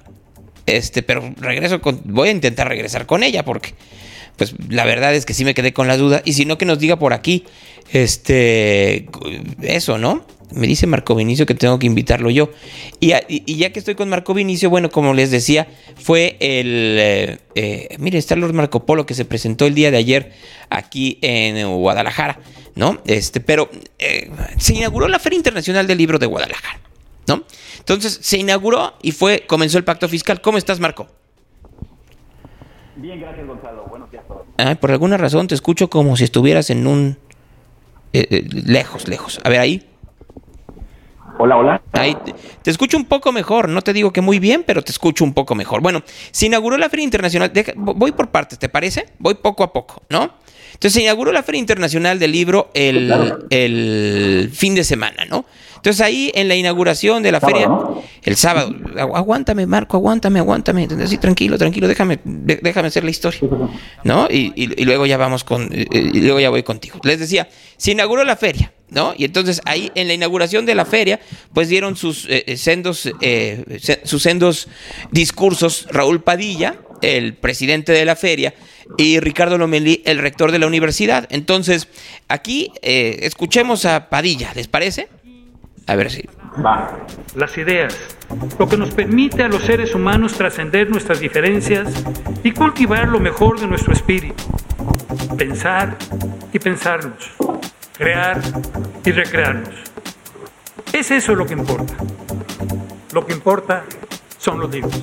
Este, pero regreso con, voy a intentar regresar con ella porque, pues, la verdad es que sí me quedé con la duda. Y si no, que nos diga por aquí, este, eso, ¿no? Me dice Marco Vinicio que tengo que invitarlo yo. Y, a, y ya que estoy con Marco Vinicio, bueno, como les decía, fue el, eh, eh, mire, está Lord Marco Polo que se presentó el día de ayer aquí en Guadalajara, ¿no? Este, pero eh, se inauguró la Feria Internacional del Libro de Guadalajara, ¿no? Entonces se inauguró y fue, comenzó el pacto fiscal. ¿Cómo estás, Marco? Bien, gracias, Gonzalo. Buenos días a todos. Ah, por alguna razón te escucho como si estuvieras en un eh, eh, lejos, lejos. A ver, ahí. Hola, hola. Ahí te escucho un poco mejor. No te digo que muy bien, pero te escucho un poco mejor. Bueno, se inauguró la Feria Internacional. Deja, voy por partes, ¿te parece? Voy poco a poco, ¿no? Entonces se inauguró la Feria Internacional del Libro el, claro. el fin de semana, ¿no? Entonces ahí en la inauguración de la sábado, feria, ¿no? El sábado, aguántame Marco, aguántame, aguántame, sí, tranquilo, tranquilo, déjame, déjame hacer la historia, ¿no? Y, y, y luego ya vamos con, y luego ya voy contigo. Les decía, se inauguró la feria, ¿no? Y entonces ahí en la inauguración de la feria, pues dieron sus eh, sendos, eh, sus sendos discursos Raúl Padilla, el presidente de la feria, y Ricardo Lomeli, el rector de la universidad. Entonces aquí eh, escuchemos a Padilla, ¿les parece? A ver si. Va. Las ideas, lo que nos permite a los seres humanos trascender nuestras diferencias y cultivar lo mejor de nuestro espíritu. Pensar y pensarnos, crear y recrearnos. Es eso lo que importa. Lo que importa son los libros.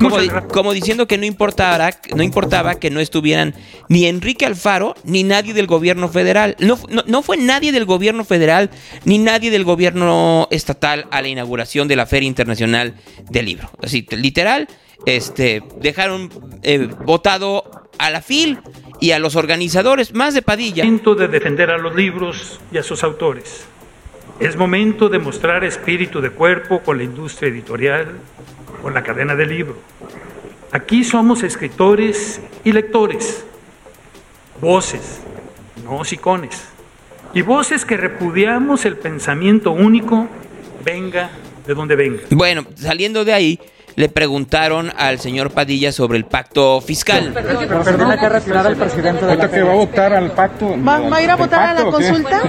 Como, como diciendo que no importaba, no importaba que no estuvieran ni Enrique Alfaro ni nadie del gobierno federal. No, no, no fue nadie del gobierno federal ni nadie del gobierno estatal a la inauguración de la Feria Internacional del Libro. Así, literal, este, dejaron eh, votado a la F I L y a los organizadores, más de Padilla. Es momento de defender a los libros y a sus autores. Es momento de mostrar espíritu de cuerpo con la industria editorial, con la cadena del libro. Aquí somos escritores y lectores, voces, no hocicones, y voces que repudiamos el pensamiento único, venga de donde venga. Bueno, saliendo de ahí, le preguntaron al señor Padilla sobre el pacto fiscal. Se tiene que retirar al presidente de la que va a votar al pacto. ¿Va, no, va a ir a votar a la consulta?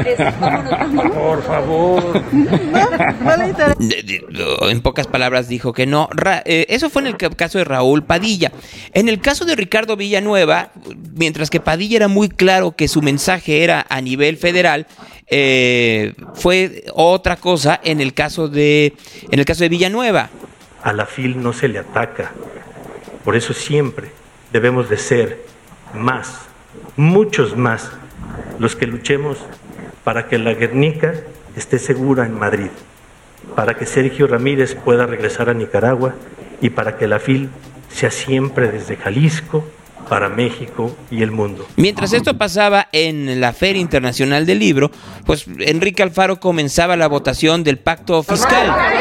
Por favor. No, no le interesa. En pocas palabras dijo que no. Eso fue en el caso de Raúl Padilla. En el caso de Ricardo Villanueva, mientras que Padilla era muy claro que su mensaje era a nivel federal, eh, fue otra cosa en el caso de, en el caso de Villanueva. A la F I L no se le ataca, por eso siempre debemos de ser más, muchos más, los que luchemos para que la Guernica esté segura en Madrid, para que Sergio Ramírez pueda regresar a Nicaragua y para que la F I L sea siempre desde Jalisco para México y el mundo. Mientras esto pasaba en la Feria Internacional del Libro, pues Enrique Alfaro comenzaba la votación del pacto fiscal.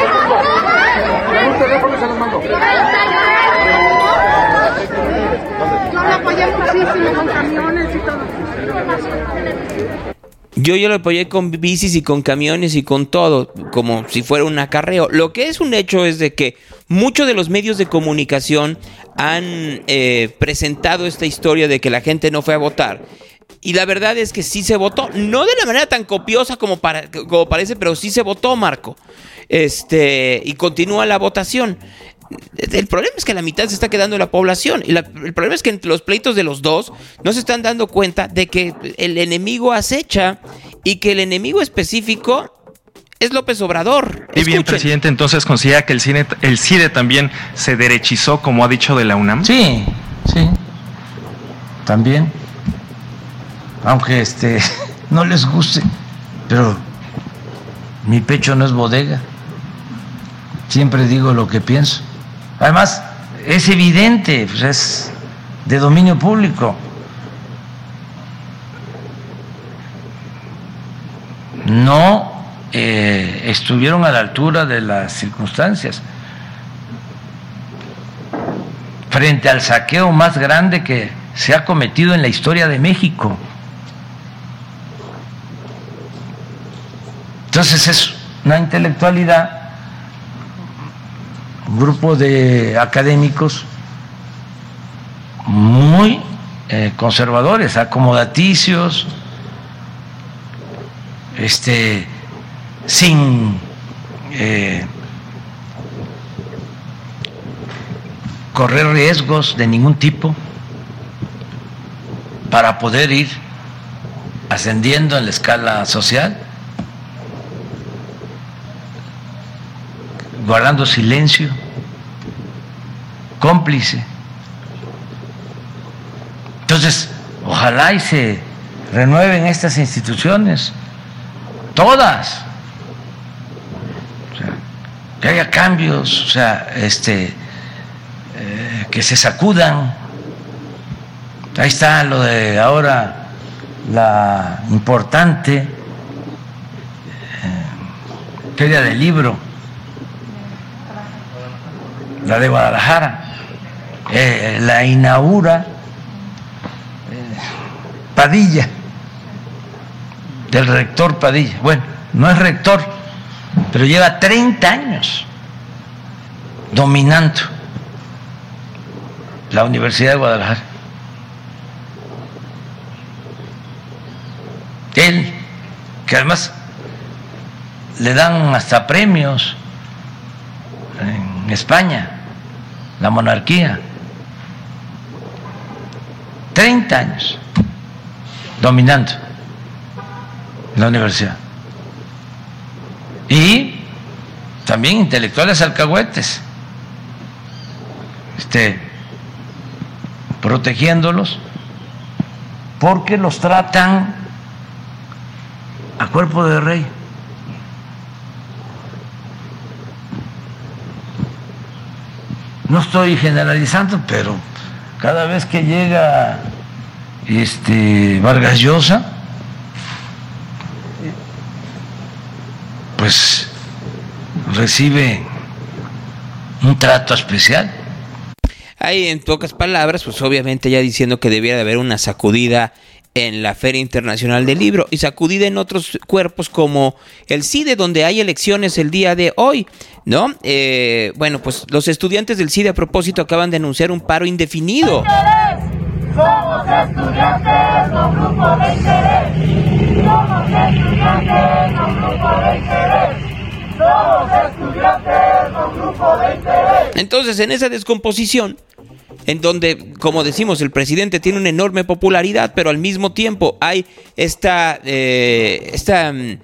Yo ya lo apoyé con bicis y con camiones y con todo, como si fuera un acarreo. Lo que es un hecho es de que muchos de los medios de comunicación han eh, presentado esta historia de que la gente no fue a votar. Y la verdad es que sí se votó, no de la manera tan copiosa como, para, como parece, pero sí se votó, Marco. Este, y continúa la votación. El problema es que la mitad se está quedando en la población. Y la, el problema es que entre los pleitos de los dos no se están dando cuenta de que el enemigo acecha y que el enemigo específico es López Obrador. Y bien, presidente, entonces considera que el cine, el CIDE también se derechizó, como ha dicho, de la UNAM. Sí, sí, también. Aunque este no les guste, pero mi pecho no es bodega. Siempre digo lo que pienso. Además, es evidente, pues es de dominio público. No eh, estuvieron a la altura de las circunstancias. Frente al saqueo más grande que se ha cometido en la historia de México. Entonces es una intelectualidad, un grupo de académicos muy eh, conservadores, acomodaticios, este, sin eh, correr riesgos de ningún tipo para poder ir ascendiendo en la escala social, guardando silencio, cómplice. Entonces, ojalá y se renueven estas instituciones, todas, o sea, que haya cambios, o sea, este, eh, que se sacudan. Ahí está lo de ahora, la importante eh, Feria del Libro, la de Guadalajara, eh, la inaugura eh, Padilla, del rector Padilla. Bueno, no es rector, pero lleva treinta años dominando la Universidad de Guadalajara. Él, que además le dan hasta premios en España, la monarquía, treinta años dominando la universidad, y también intelectuales alcahuetes este, protegiéndolos porque los tratan a cuerpo de rey. No estoy generalizando, pero cada vez que llega este Vargas Llosa, pues recibe un trato especial. Ahí, en pocas palabras, pues obviamente ya diciendo que debiera de haber una sacudida en la Feria Internacional del Libro y sacudida en otros cuerpos como el CIDE, donde hay elecciones el día de hoy, ¿no? Eh, bueno, pues los estudiantes del CIDE, a propósito, acaban de anunciar un paro indefinido. Somos estudiantes, no grupo de interés. Somos estudiantes, no grupo de interés. Somos estudiantes, no grupo de interés. Entonces, en esa descomposición, en donde, como decimos, el presidente tiene una enorme popularidad, pero al mismo tiempo hay esta, eh, esta um,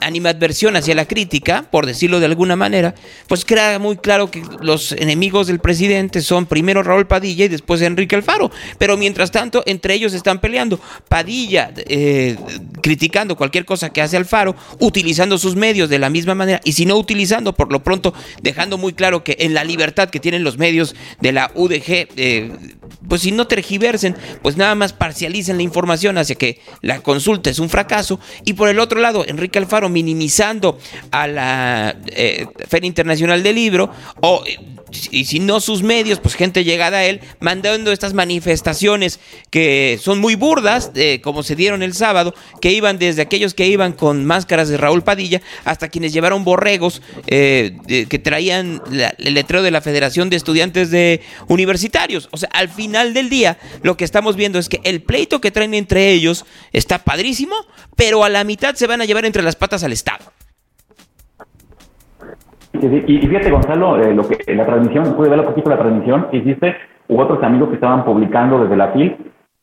animadversión hacia la crítica, por decirlo de alguna manera, pues queda muy claro que los enemigos del presidente son primero Raúl Padilla y después Enrique Alfaro, pero mientras tanto entre ellos están peleando. Padilla eh, criticando cualquier cosa que hace Alfaro, utilizando sus medios de la misma manera, y si no utilizando, por lo pronto dejando muy claro que en la libertad que tienen los medios de la U D G, Eh, pues si no tergiversen, pues nada más parcialicen la información hacia que la consulta es un fracaso. Y por el otro lado, Enrique Alfaro minimizando a la eh, Feria Internacional del Libro, o eh, y si no sus medios, pues gente llegada a él, mandando estas manifestaciones que son muy burdas, eh, como se dieron el sábado, que iban desde aquellos que iban con máscaras de Raúl Padilla hasta quienes llevaron borregos eh, de, que traían la, el letrero de la Federación de Estudiantes de Universitarios. O sea, al final del día, lo que estamos viendo es que el pleito que traen entre ellos está padrísimo, pero a la mitad se van a llevar entre las patas al Estado. Y, y fíjate, Gonzalo, eh, lo que la transmisión, pude ver un poquito la transmisión que hiciste, u otros amigos que estaban publicando desde la F I L,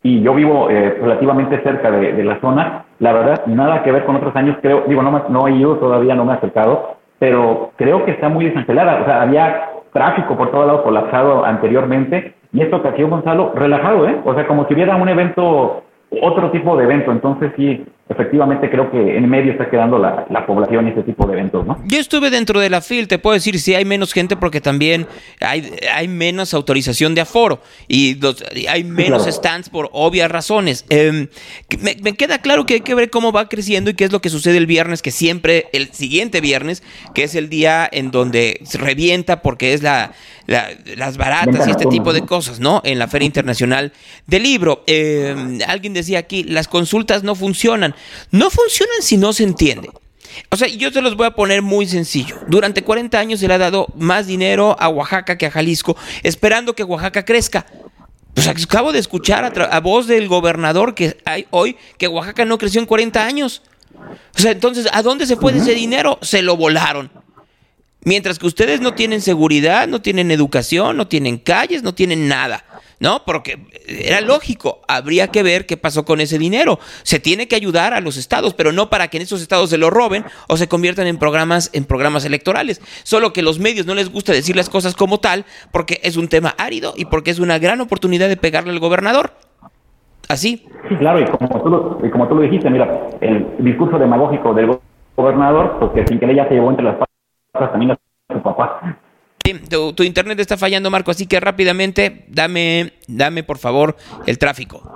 y yo vivo eh, relativamente cerca de, de la zona. La verdad, nada que ver con otros años, creo, digo, no, no he ido, todavía no me he acercado, pero creo que está muy desangelada. O sea, había tráfico por todo lado colapsado anteriormente, y esta ocasión, Gonzalo, relajado, ¿eh? O sea, como si hubiera un evento, otro tipo de evento. Entonces sí, efectivamente creo que en medio está quedando la, la población y este tipo de eventos, ¿no? Yo estuve dentro de la F I L, te puedo decir si sí, hay menos gente porque también hay, hay menos autorización de aforo y, los, y hay menos claro. stands por obvias razones. Eh, me, me queda claro que hay que ver cómo va creciendo y qué es lo que sucede el viernes, que siempre el siguiente viernes, que es el día en donde se revienta porque es la, la las baratas Venta y este tipo de cosas, ¿no? En la Feria Internacional del Libro. Eh, alguien decía aquí, las consultas no funcionan. No funcionan si no se entiende. O sea, yo se los voy a poner muy sencillo. Durante cuarenta años se le ha dado más dinero a Oaxaca que a Jalisco, esperando que Oaxaca crezca. Pues acabo de escuchar a, tra- a voz del gobernador que hay hoy que Oaxaca no creció en cuarenta años. O sea, entonces, ¿a dónde se fue ese dinero? Se lo volaron. Mientras que ustedes no tienen seguridad, no tienen educación, no tienen calles, no tienen nada. No, porque era lógico, habría que ver qué pasó con ese dinero. Se tiene que ayudar a los estados, pero no para que en esos estados se lo roben o se conviertan en programas, en programas electorales. Solo que los medios no les gusta decir las cosas como tal, porque es un tema árido y porque es una gran oportunidad de pegarle al gobernador. Así. Sí, claro, y como tú lo, y como tú lo dijiste, mira, el discurso demagógico del gobernador, porque sin querer ya se llevó entre las patas también a su papá. Sí, tu, tu internet está fallando, Marco, así que rápidamente dame, dame por favor el tráfico.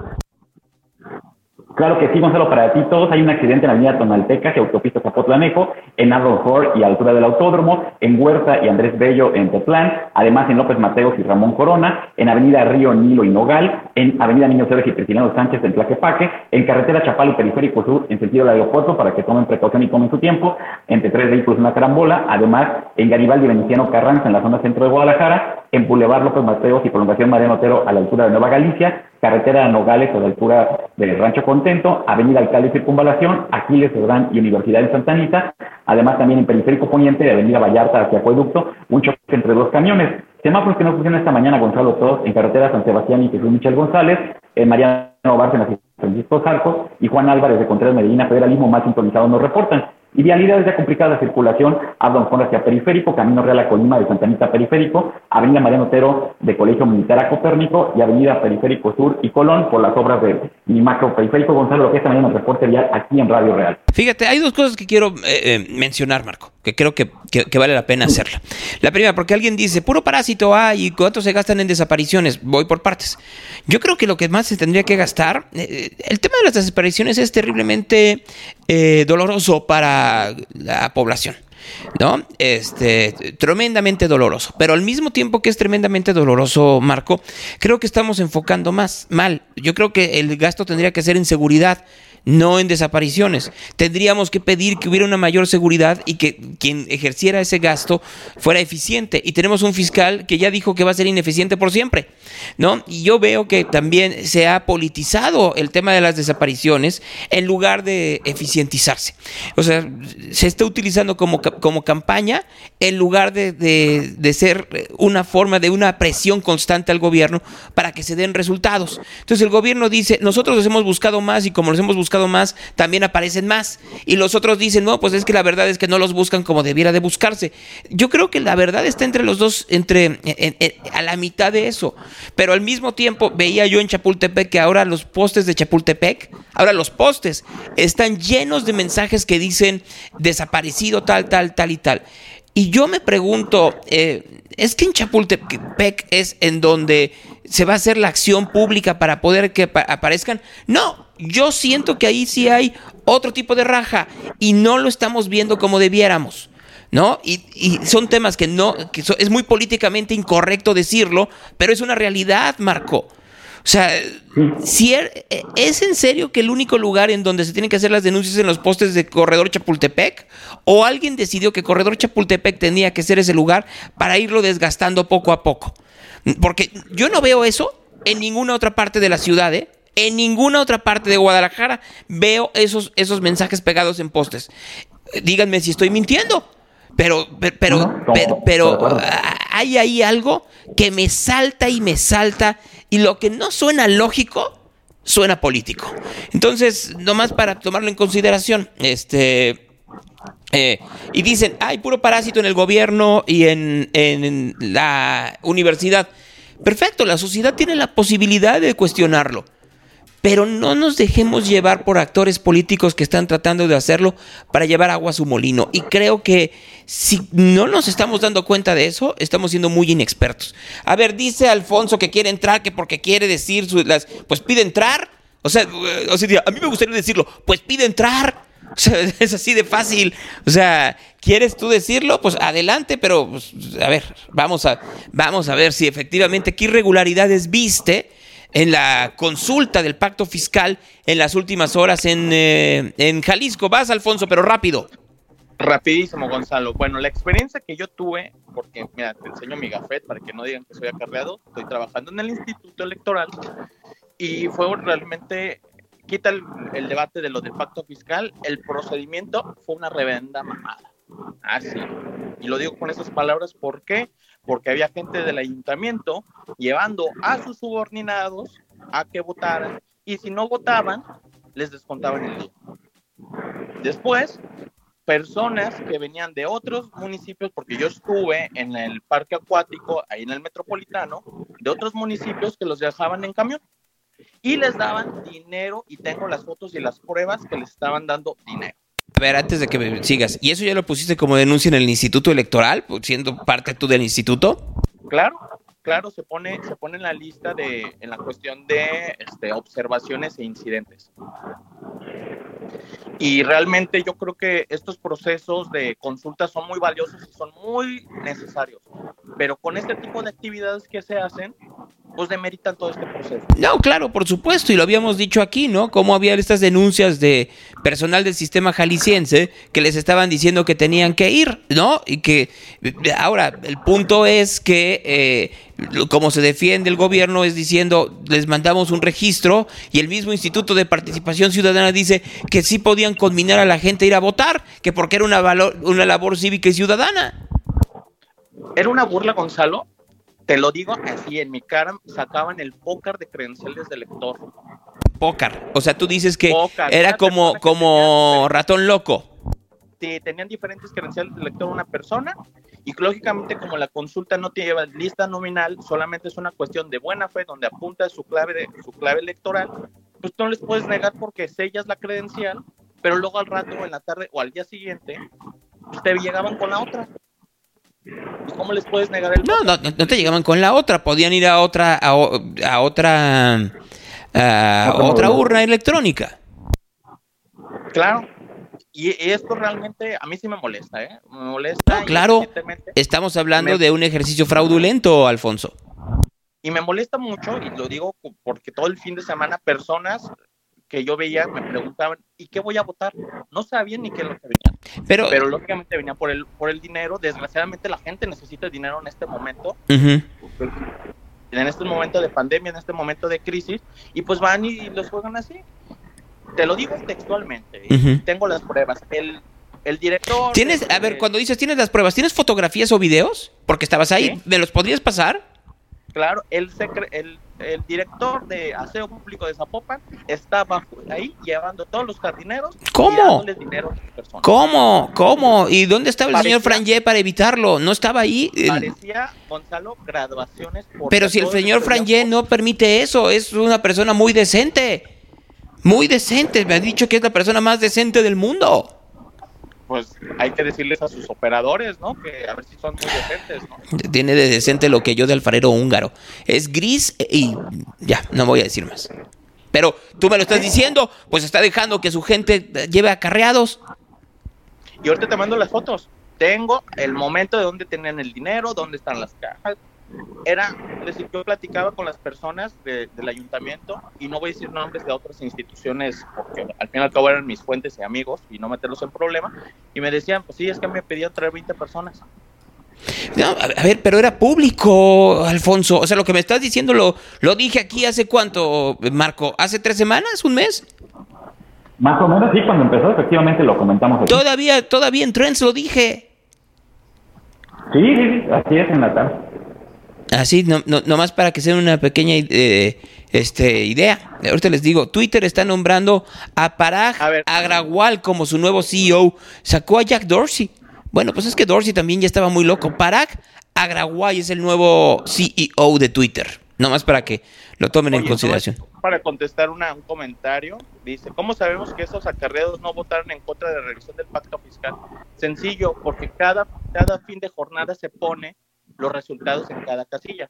Claro que sí, Gonzalo, para ti todos. Hay un accidente en la avenida Tonalteca, que autopista Zapotlanejo, en Adolfo y a altura del Autódromo, en Huerta y Andrés Bello, en Tetlán, además en López Mateos y Ramón Corona, en avenida Río Nilo y Nogal, en avenida Niño Ceres y Cristinado Sánchez, en Tlaquepaque, en carretera Chapal y Periférico Sur, en sentido del aeropuerto, para que tomen precaución y tomen su tiempo, entre tres vehículos una carambola, además en Garibaldi y Veneciano Carranza, en la zona centro de Guadalajara, en Boulevard López Mateos y prolongación Mariano Otero, a la altura de Nueva Galicia, carretera Nogales a la altura del Rancho Contento, avenida Alcalde y Circunvalación, Aquiles Cerdán y Universidad de Santa Anita, además también en Periférico Poniente de avenida Vallarta hacia Acueducto, un choque entre dos camiones. Semáforos que no funcionan esta mañana, Gonzalo, todos en carretera San Sebastián y Jesús Michel González, en Mariano Bárcenas y Francisco Zarco, y Juan Álvarez de Contreras Medellín, Federalismo más sintonizados nos reportan. Y vialidades ya complicadas de circulación, Abdon Juan hacia Periférico, Camino Real a Colima de Santa Anita Periférico, avenida Mariano Otero de Colegio Militar a Copérnico y avenida Periférico Sur y Colón por las obras de mi macro periférico. Gonzalo, lo que esta mañana nos reporte ya aquí en Radio Real. Fíjate, hay dos cosas que quiero eh, eh, mencionar, Marco, que creo que, que, que vale la pena hacerla. La primera, porque alguien dice, puro parásito hay, ¿y cuánto se gastan en desapariciones? Voy por partes. Yo creo que lo que más se tendría que gastar, eh, el tema de las desapariciones es terriblemente eh, doloroso para la población, ¿no? Este, tremendamente doloroso, pero al mismo tiempo que es tremendamente doloroso, Marco, creo que estamos enfocando más mal. Yo creo que el gasto tendría que ser en seguridad, no en desapariciones. Tendríamos que pedir que hubiera una mayor seguridad y que quien ejerciera ese gasto fuera eficiente. Y tenemos un fiscal que ya dijo que va a ser ineficiente por siempre, ¿no? Y yo veo que también se ha politizado el tema de las desapariciones en lugar de eficientizarse. O sea, se está utilizando como, como campaña en lugar de, de, de ser una forma de una presión constante al gobierno para que se den resultados. Entonces el gobierno dice, nosotros los hemos buscado más y como los hemos buscado más, también aparecen más. Y los otros dicen, no, pues es que la verdad es que no los buscan como debiera de buscarse. Yo creo que la verdad está entre los dos, entre en, en, en, a la mitad de eso. Pero al mismo tiempo veía yo en Chapultepec que ahora los postes de Chapultepec, ahora los postes están llenos de mensajes que dicen desaparecido tal, tal, tal y tal. Y yo me pregunto, eh, es que en Chapultepec es en donde se va a hacer la acción pública para poder que pa- aparezcan. No, yo siento que ahí sí hay otro tipo de raja y no lo estamos viendo como debiéramos, ¿no? Y, y son temas que no, que so, es muy políticamente incorrecto decirlo, pero es una realidad, Marco. O sea, si er, ¿es en serio que el único lugar en donde se tienen que hacer las denuncias es en los postes de Corredor Chapultepec? ¿O alguien decidió que Corredor Chapultepec tenía que ser ese lugar para irlo desgastando poco a poco? Porque yo no veo eso en ninguna otra parte de la ciudad, ¿eh? En ninguna otra parte de Guadalajara veo esos, esos mensajes pegados en postes. Díganme si estoy mintiendo. Pero, pero, pero, no, no, pero, pero hay ahí algo que me salta y me salta, y lo que no suena lógico suena político. Entonces, nomás para tomarlo en consideración, este eh, y dicen, hay puro parásito en el gobierno y en, en la universidad. Perfecto, la sociedad tiene la posibilidad de cuestionarlo. Pero no nos dejemos llevar por actores políticos que están tratando de hacerlo para llevar agua a su molino. Y creo que si no nos estamos dando cuenta de eso, estamos siendo muy inexpertos. A ver, dice Alfonso que quiere entrar, que porque quiere decir, su, las, pues pide entrar. O sea, o sea, a mí me gustaría decirlo, pues pide entrar. O sea, es así de fácil. O sea, ¿quieres tú decirlo? Pues adelante, pero pues, a ver, vamos a, vamos a ver si efectivamente qué irregularidades viste en la consulta del pacto fiscal en las últimas horas en, eh, en Jalisco. Vas, Alfonso, pero rápido. Rapidísimo, Gonzalo. Bueno, la experiencia que yo tuve, porque, mira, te enseño mi gafet para que no digan que soy acarreado, estoy trabajando en el Instituto Electoral, y fue realmente, quita el, el debate de lo del pacto fiscal, el procedimiento fue una reverenda mamada. Así. Y lo digo con esas palabras, ¿por qué? Porque había gente del ayuntamiento llevando a sus subordinados a que votaran, y si no votaban, les descontaban el I V A. Después, personas que venían de otros municipios, porque yo estuve en el parque acuático, ahí en el metropolitano, de otros municipios que los dejaban en camión, y les daban dinero, y tengo las fotos y las pruebas que les estaban dando dinero. A ver, antes de que me sigas, ¿y eso ya lo pusiste como denuncia en el Instituto Electoral, siendo parte tú del instituto? Claro, claro, se pone, se pone en la lista de, en la cuestión de este, observaciones e incidentes. Y realmente yo creo que estos procesos de consulta son muy valiosos y son muy necesarios, pero con este tipo de actividades que se hacen, pues demeritan todo este proceso. No, claro, por supuesto, y lo habíamos dicho aquí, ¿no? Cómo había estas denuncias de personal del sistema jalisciense que les estaban diciendo que tenían que ir, ¿no? Y que ahora el punto es que eh, como se defiende el gobierno es diciendo, les mandamos un registro, y el mismo Instituto de Participación Ciudadana dice que sí podían conminar a la gente a ir a votar, que porque era una, valor, una labor cívica y ciudadana. Era una burla, Gonzalo. Te lo digo así, en mi cara sacaban el pócar de credenciales de lector. Pócar, o sea, tú dices que pócar, era como, como tenían, ratón loco. Sí, tenían diferentes credenciales de lector una persona, y lógicamente como la consulta no te lleva lista nominal, solamente es una cuestión de buena fe donde apunta su clave, de, su clave electoral, pues no les puedes negar porque sellas la credencial, pero luego al rato, en la tarde o al día siguiente, pues te llegaban con la otra. ¿Cómo les puedes negar el voto? No, no, no te llegaban con la otra, podían ir a otra a, a otra a no, otra no, urna no. electrónica. Claro. Y esto realmente a mí sí me molesta, ¿eh? Me molesta. No, claro. Estamos hablando me... de un ejercicio fraudulento, Alfonso. Y me molesta mucho, y lo digo porque todo el fin de semana personas que yo veía me preguntaban, ¿y qué voy a votar? No sabían ni qué es lo que venía. Pero, Pero lógicamente venía por el por el dinero. Desgraciadamente la gente necesita el dinero en este momento. Uh-huh. En este momento de pandemia, en este momento de crisis. Y pues van y los juegan así. Te lo digo textualmente. Uh-huh. Tengo las pruebas. El, el director... ¿Tienes, eh, a ver, cuando dices tienes las pruebas, ¿tienes fotografías o videos? Porque estabas ahí. ¿Sí? ¿Me los podrías pasar? Claro, el secre- el El director de Aseo Público de Zapopan está bajo ahí llevando a todos los jardineros. ¿Cómo? Y dándoles dinero a las personas. ¿Cómo? ¿Cómo? ¿Y dónde estaba el parecía, señor Frangé para evitarlo? ¿No estaba ahí? Parecía, Gonzalo, graduaciones. Por Pero si el señor Frangé no permite eso, es una persona muy decente. Muy decente. Me ha dicho que es la persona más decente del mundo. Pues hay que decirles a sus operadores, ¿no? Que a ver si son muy decentes, ¿no? Tiene de decente lo que yo de alfarero húngaro. Es gris y ya, no voy a decir más. Pero tú me lo estás diciendo, pues está dejando que su gente lleve acarreados. Y ahorita te mando las fotos. tengo el momento de dónde tenían el dinero, dónde están las cajas. Era, es decir, yo platicaba con las personas de, del ayuntamiento, y no voy a decir nombres de otras instituciones porque al fin y al cabo eran mis fuentes y amigos y no meterlos en problemas, y me decían, pues sí, es que me pedían traer veinte personas. No, a ver, pero era público, Alfonso. O sea, lo que me estás diciendo lo, lo dije aquí hace cuánto, Marco, hace tres semanas, un mes. Más o menos, sí, cuando empezó, efectivamente lo comentamos aquí. Todavía, todavía en Trends lo dije. Sí, sí, sí, así es en la tarde. Así, no, no, nomás para que sea una pequeña eh, este, idea. Ahorita les digo, Twitter está nombrando a Parag Agrawal como su nuevo C E O. Sacó a Jack Dorsey. Bueno, pues es que Dorsey también ya estaba muy loco. Parag Agrawal es el nuevo C E O de Twitter. Nomás para que lo tomen Oye, en consideración. Para contestar una, un comentario, dice, ¿cómo sabemos que esos acarreados no votaron en contra de la revisión del pacto fiscal? Sencillo, porque cada, cada fin de jornada se pone los resultados en cada casilla.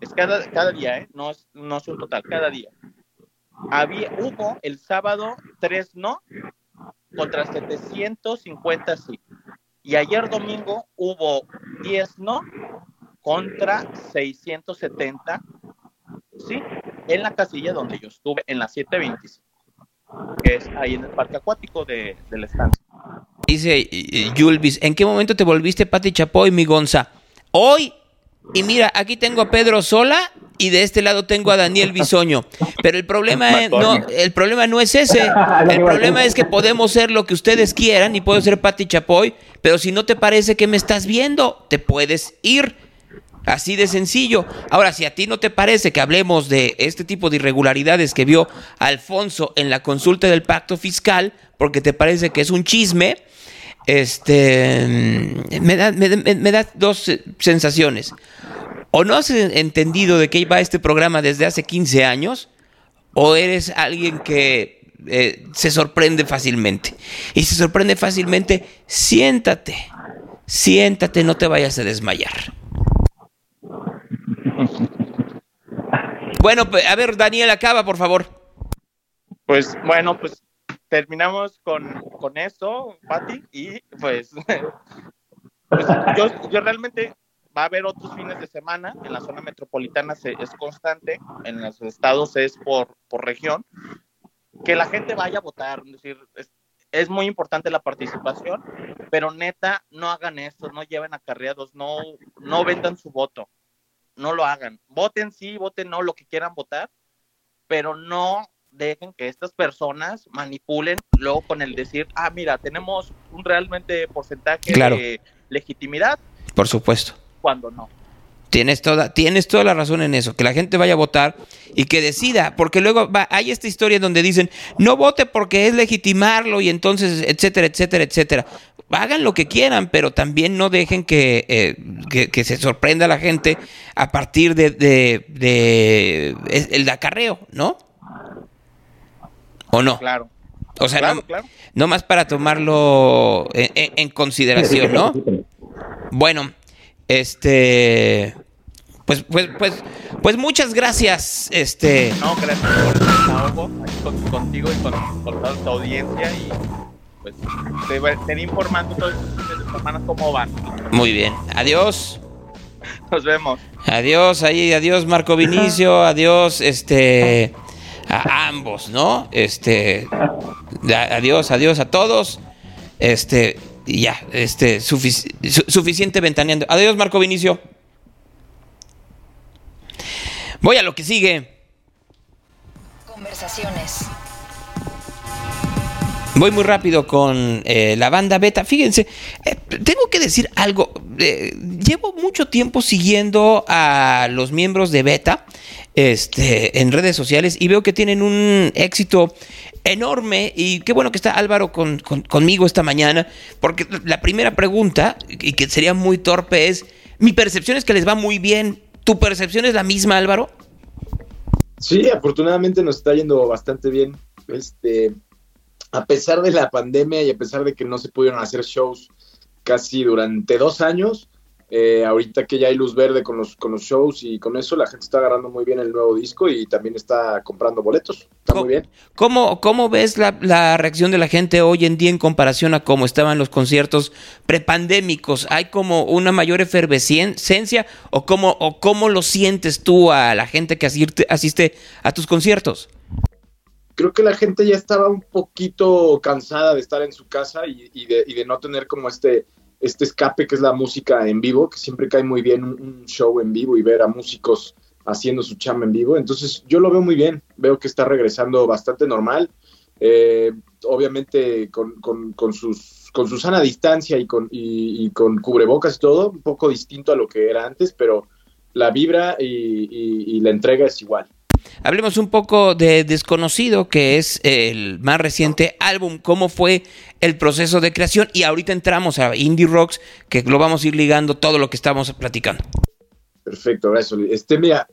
Es cada, cada día, ¿eh? No es, no es un total, cada día. Había, hubo el sábado tres no contra setecientos cincuenta sí. Y ayer domingo hubo diez no contra seiscientos setenta sí. En la casilla donde yo estuve, en la siete veinticinco, que es ahí en el parque acuático de, de la estancia. Dice Yulvis, ¿en qué momento te volviste Pati Chapoy, mi Gonza? Hoy, y mira, aquí tengo a Pedro Sola y de este lado tengo a Daniel Bisoño. Pero el problema, es, no, el problema no es ese. El problema es que podemos ser lo que ustedes quieran y puedo ser Pati Chapoy, pero si no te parece que me estás viendo, te puedes ir. Así de sencillo. Ahora, si a ti no te parece que hablemos de este tipo de irregularidades que vio Alfonso en la consulta del pacto fiscal, porque te parece que es un chisme, este me da, me, me da dos sensaciones. O no has entendido de qué iba este programa desde hace quince años, o eres alguien que eh, se sorprende fácilmente. Y se sorprende fácilmente, siéntate, siéntate, no te vayas a desmayar. Bueno, a ver, Daniel, acaba, por favor. Pues, bueno, pues terminamos con, con eso, Pati, y pues, pues yo, yo realmente va a haber otros fines de semana. En la zona metropolitana se, es constante, en los estados es por, por región, que la gente vaya a votar, es decir, es, es muy importante la participación, pero neta, no hagan eso, no lleven acarreados, no, no vendan su voto. No lo hagan. Voten sí, voten no, lo que quieran votar, pero no dejen que estas personas manipulen luego con el decir, ah, mira, tenemos un realmente porcentaje claro. de legitimidad. Por supuesto. Cuando no. Tienes toda, tienes toda la razón en eso, que la gente vaya a votar y que decida, porque luego va, hay esta historia donde dicen, no vote porque es legitimarlo y entonces, etcétera, etcétera, etcétera. Hagan lo que quieran, pero también no dejen que, eh, que, que se sorprenda a la gente a partir de, de, de, de el acarreo, ¿no? ¿O no? Claro. O sea, claro, no, claro. No más para tomarlo en, en, en consideración, ¿no? Bueno, este... Pues, pues, pues, pues muchas gracias, este... No, gracias por el trabajo contigo y con, con toda tu audiencia y... pues te voy a estar informando todos los fines de semana cómo van. Muy bien, adiós. Nos vemos. Adiós, ahí, adiós Marco Vinicio, adiós, este, a ambos, ¿no? Este, adiós, adiós a todos, este, y ya, este, sufic- su- suficiente ventaneando. Adiós Marco Vinicio. Voy a lo que sigue. Conversaciones. Voy muy rápido con eh, la banda Beta. Fíjense, eh, tengo que decir algo. Eh, llevo mucho tiempo siguiendo a los miembros de Beta este, en redes sociales y veo que tienen un éxito enorme. Y qué bueno que está Álvaro con, con, conmigo esta mañana, porque la primera pregunta, y que sería muy torpe, es, mi percepción es que les va muy bien. ¿Tu percepción es la misma, Álvaro? Sí, afortunadamente nos está yendo bastante bien. Este... A pesar de la pandemia y a pesar de que no se pudieron hacer shows casi durante dos años, Eh, ahorita que ya hay luz verde con los con los shows y con eso, la gente está agarrando muy bien el nuevo disco y también está comprando boletos. Está muy bien. ¿Cómo, cómo ves la, la reacción de la gente hoy en día en comparación a cómo estaban los conciertos prepandémicos? ¿Hay como una mayor efervescencia o cómo, o cómo lo sientes tú a la gente que asiste, asiste a tus conciertos? Creo que la gente ya estaba un poquito cansada de estar en su casa y, y, de, y de no tener como este... este escape que es la música en vivo, que siempre cae muy bien un, un show en vivo y ver a músicos haciendo su chamba en vivo. Entonces yo lo veo muy bien, veo que está regresando bastante normal, eh, obviamente con, con, con, sus, con su sana distancia y con, y, y con cubrebocas y todo, un poco distinto a lo que era antes, pero la vibra y, y, y la entrega es igual. Hablemos un poco de Desconocido, que es el más reciente álbum. ¿Cómo fue el proceso de creación? Y ahorita entramos a Indie Rocks, que lo vamos a ir ligando todo lo que estamos platicando. Perfecto, gracias. Este, mira,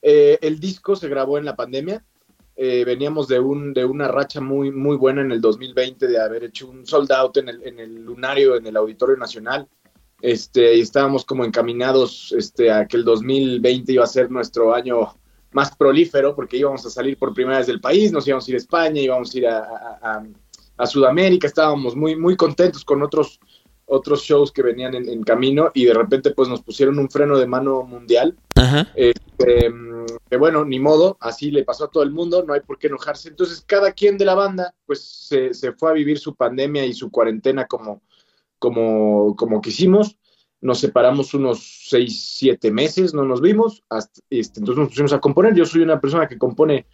eh, el disco se grabó en la pandemia. Eh, veníamos de un de una racha muy muy buena en el dos mil veinte de haber hecho un sold out en el en el Lunario, en el Auditorio Nacional. Este, y estábamos como encaminados este, a que el dos mil veinte iba a ser nuestro año más prolífero, porque íbamos a salir por primera vez del país, nos íbamos a ir a España, íbamos a ir a, a, a, a Sudamérica, estábamos muy muy contentos con otros, otros shows que venían en, en camino, y de repente pues nos pusieron un freno de mano mundial. Ajá. Eh, eh, que bueno, ni modo, así le pasó a todo el mundo, no hay por qué enojarse. Entonces cada quien de la banda pues se, se fue a vivir su pandemia y su cuarentena como, como, como quisimos. Nos separamos unos seis, siete meses, no nos vimos, hasta, este, entonces nos pusimos a componer. Yo soy una persona que compone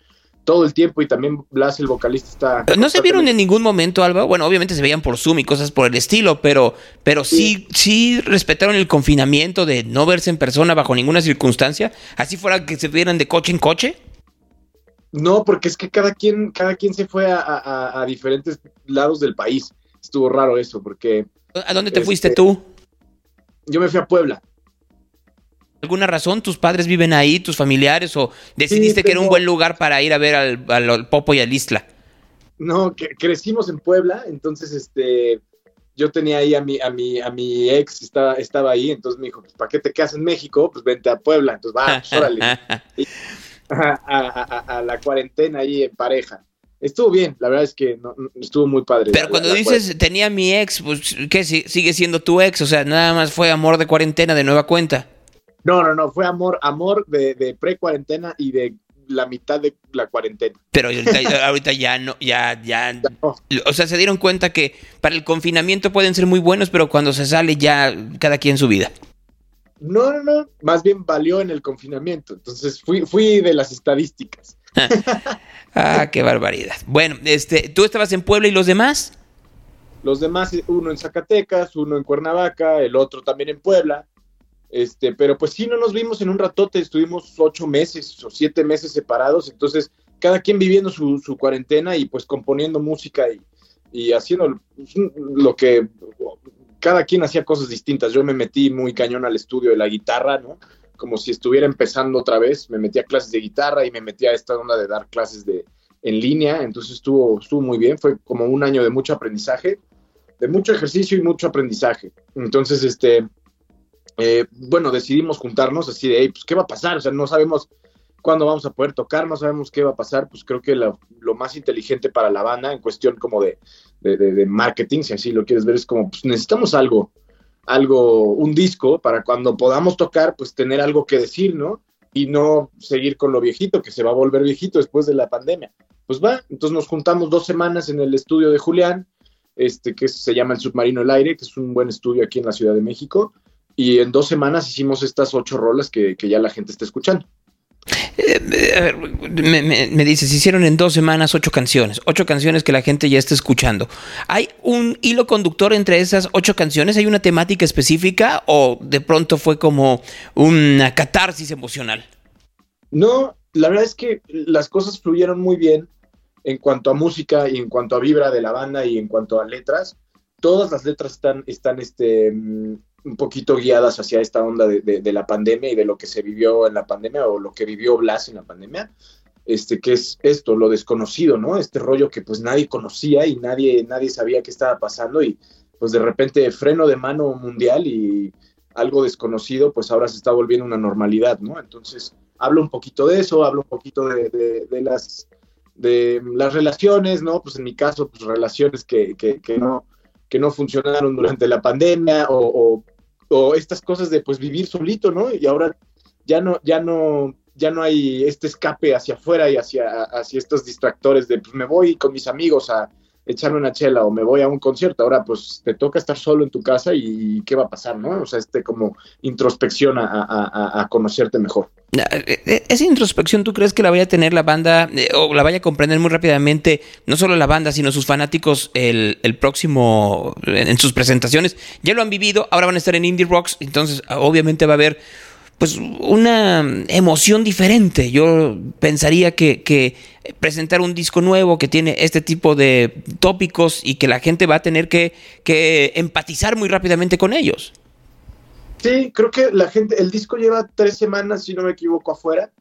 todo el tiempo y también Blas, el vocalista, está... ¿No se vieron en ningún momento, Alba? Bueno, obviamente se veían por Zoom y cosas por el estilo, pero, pero sí. sí sí respetaron el confinamiento de no verse en persona bajo ninguna circunstancia, así fuera que se vieran de coche en coche. No, porque es que cada quien, cada quien se fue a, a, a diferentes lados del país. Estuvo raro eso, porque... ¿A dónde te este, fuiste tú? Yo me fui a Puebla. ¿Alguna razón? ¿Tus padres viven ahí? ¿Tus familiares? ¿O decidiste sí, que era un buen lugar para ir a ver al, al, al Popo y al Isla? No, que crecimos en Puebla, entonces este, yo tenía ahí a mi, a mi, a mi ex, estaba, estaba ahí, entonces me dijo, pues, ¿para qué te quedas en México? Pues vente a Puebla, entonces va, pues, órale. y, a, a, a, a la cuarentena ahí en pareja. Estuvo bien, la verdad es que no, no, estuvo muy padre. Pero la, cuando la dices, cuarentena. Tenía mi ex, pues, ¿qué? Si, sigue siendo tu ex, o sea, nada más fue amor de cuarentena de nueva cuenta. No, no, no, fue amor amor de, de pre-cuarentena y de la mitad de la cuarentena. Pero ahorita, ahorita ya no, ya, ya, ya no. O sea, se dieron cuenta que para el confinamiento pueden ser muy buenos, pero cuando se sale ya cada quien su vida. No, no, no, más bien valió en el confinamiento, entonces fui, fui de las estadísticas. Ah, qué barbaridad. Bueno, este, ¿tú estabas en Puebla y los demás? Los demás, uno en Zacatecas, uno en Cuernavaca, el otro también en Puebla. Este, pero pues sí, no nos vimos en un ratote, estuvimos ocho meses o siete meses separados, entonces cada quien viviendo su, su cuarentena y pues componiendo música y, y haciendo lo que... Cada quien hacía cosas distintas. Yo me metí muy cañón al estudio de la guitarra, ¿no? Como si estuviera empezando otra vez, me metí a clases de guitarra y me metí a esta onda de dar clases de, en línea, entonces estuvo, estuvo muy bien, fue como un año de mucho aprendizaje, de mucho ejercicio y mucho aprendizaje, entonces, este, eh, bueno, decidimos juntarnos así de, hey, pues, ¿qué va a pasar? O sea, no sabemos cuándo vamos a poder tocar, no sabemos qué va a pasar, pues creo que la, lo más inteligente para la banda, en cuestión como de, de, de, de marketing, si así lo quieres ver, es como, pues, necesitamos algo, algo, un disco, para cuando podamos tocar, pues tener algo que decir, ¿no? Y no seguir con lo viejito, que se va a volver viejito después de la pandemia. Pues va, entonces nos juntamos dos semanas en el estudio de Julián, este, que se llama El Submarino del Aire, que es un buen estudio aquí en la Ciudad de México, y en dos semanas hicimos estas ocho rolas que, que ya la gente está escuchando. Eh, a ver, me, me, me dices, hicieron en dos semanas ocho canciones, ocho canciones que la gente ya está escuchando. ¿Hay un hilo conductor entre esas ocho canciones? ¿Hay una temática específica o de pronto fue como una catarsis emocional? No, la verdad es que las cosas fluyeron muy bien en cuanto a música y en cuanto a vibra de la banda y en cuanto a letras. Todas las letras están, están este... un poquito guiadas hacia esta onda de, de, de la pandemia y de lo que se vivió en la pandemia o lo que vivió Blas en la pandemia, este, que es esto, lo desconocido, ¿no? Este rollo que pues nadie conocía y nadie, nadie sabía qué estaba pasando y pues de repente freno de mano mundial y algo desconocido, pues ahora se está volviendo una normalidad, ¿no? Entonces, hablo un poquito de eso, hablo un poquito de, de, de las de las relaciones, ¿no? Pues en mi caso, pues relaciones que, que, que, no, que no funcionaron durante la pandemia, o, o, o estas cosas de, pues, vivir solito, ¿no? Y ahora ya no, ya no, ya no hay este escape hacia afuera y hacia, hacia estos distractores de, pues, me voy con mis amigos a echarme una chela o me voy a un concierto. Ahora, pues, te toca estar solo en tu casa y ¿qué va a pasar, no? O sea, este como introspección a, a, a conocerte mejor. Esa introspección, ¿tú crees que la vaya a tener la banda eh, o la vaya a comprender muy rápidamente, no solo la banda, sino sus fanáticos el, el próximo, en, en sus presentaciones? Ya lo han vivido, ahora van a estar en Indie Rocks, entonces obviamente va a haber, pues, una emoción diferente. Yo pensaría que, que presentar un disco nuevo que tiene este tipo de tópicos y que la gente va a tener que, que empatizar muy rápidamente con ellos. Sí, creo que la gente, el disco lleva tres semanas, si no me equivoco, afuera,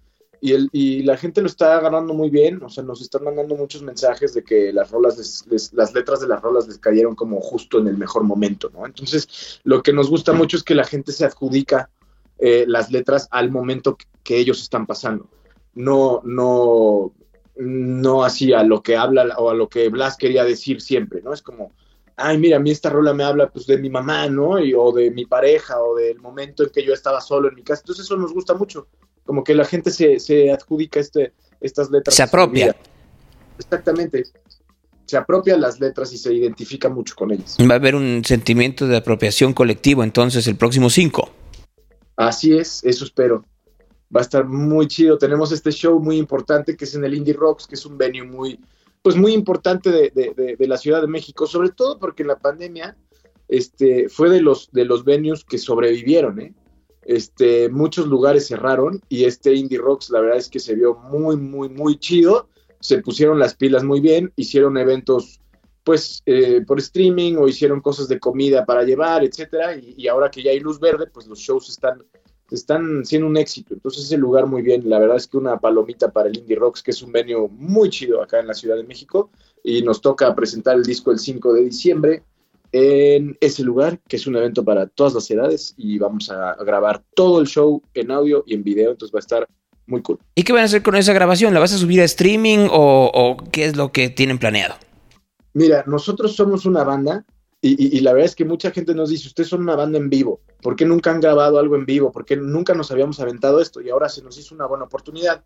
y, el, y la gente lo está agarrando muy bien. O sea, nos están mandando muchos mensajes de que las rolas, les, les, las letras de las rolas les cayeron como justo en el mejor momento, ¿no? Entonces, lo que nos gusta mucho es que la gente se adjudica Eh, las letras al momento que ellos están pasando, no, no, no así a lo que habla o a lo que Blas quería decir siempre, ¿no? Es como, ay, mira, a mí esta rola me habla, pues, de mi mamá, ¿no? Y, o de mi pareja, o del momento en que yo estaba solo en mi casa. Entonces eso nos gusta mucho, como que la gente se, se adjudica este, estas letras. Se apropia. Exactamente. Se apropia las letras y se identifica mucho con ellas. Va a haber un sentimiento de apropiación colectivo, entonces, el próximo cinco. Así es, eso espero. Va a estar muy chido. Tenemos este show muy importante que es en el Indie Rocks, que es un venue muy, pues, muy importante de, de, de, de la Ciudad de México, sobre todo porque en la pandemia este, fue de los, de los venues que sobrevivieron, ¿eh? Este, muchos lugares cerraron y este Indie Rocks, la verdad es que se vio muy, muy, muy chido. Se pusieron las pilas muy bien, hicieron eventos, pues, eh, por streaming, o hicieron cosas de comida para llevar, etcétera, y, y ahora que ya hay luz verde, pues los shows están, están siendo un éxito. Entonces ese lugar muy bien, la verdad es que una palomita para el Indie Rocks, que es un venue muy chido acá en la Ciudad de México, y nos toca presentar el disco el cinco de diciembre en ese lugar, que es un evento para todas las edades, y vamos a grabar todo el show en audio y en video, entonces va a estar muy cool. ¿Y qué van a hacer con esa grabación? ¿La vas a subir a streaming o, o qué es lo que tienen planeado? Mira, nosotros somos una banda y, y, y la verdad es que mucha gente nos dice, ustedes son una banda en vivo, ¿por qué nunca han grabado algo en vivo? ¿Por qué nunca nos habíamos aventado esto? Y ahora se nos hizo una buena oportunidad.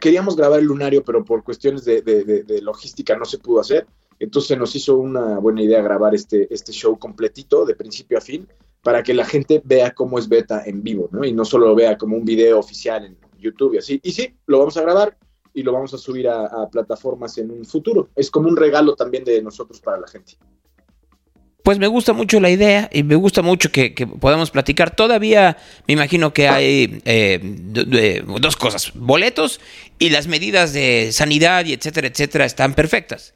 Queríamos grabar el Lunario, pero por cuestiones de, de, de, de logística no se pudo hacer, entonces nos hizo una buena idea grabar este, este show completito, de principio a fin, para que la gente vea cómo es Beta en vivo, ¿no? Y no solo lo vea como un video oficial en YouTube y así. Y sí, lo vamos a grabar y lo vamos a subir a, a plataformas en un futuro. Es como un regalo también de nosotros para la gente. Pues me gusta mucho la idea y me gusta mucho que, que podamos platicar. Todavía me imagino que hay eh, de, de, dos cosas, boletos y las medidas de sanidad y etcétera, etcétera, están perfectas.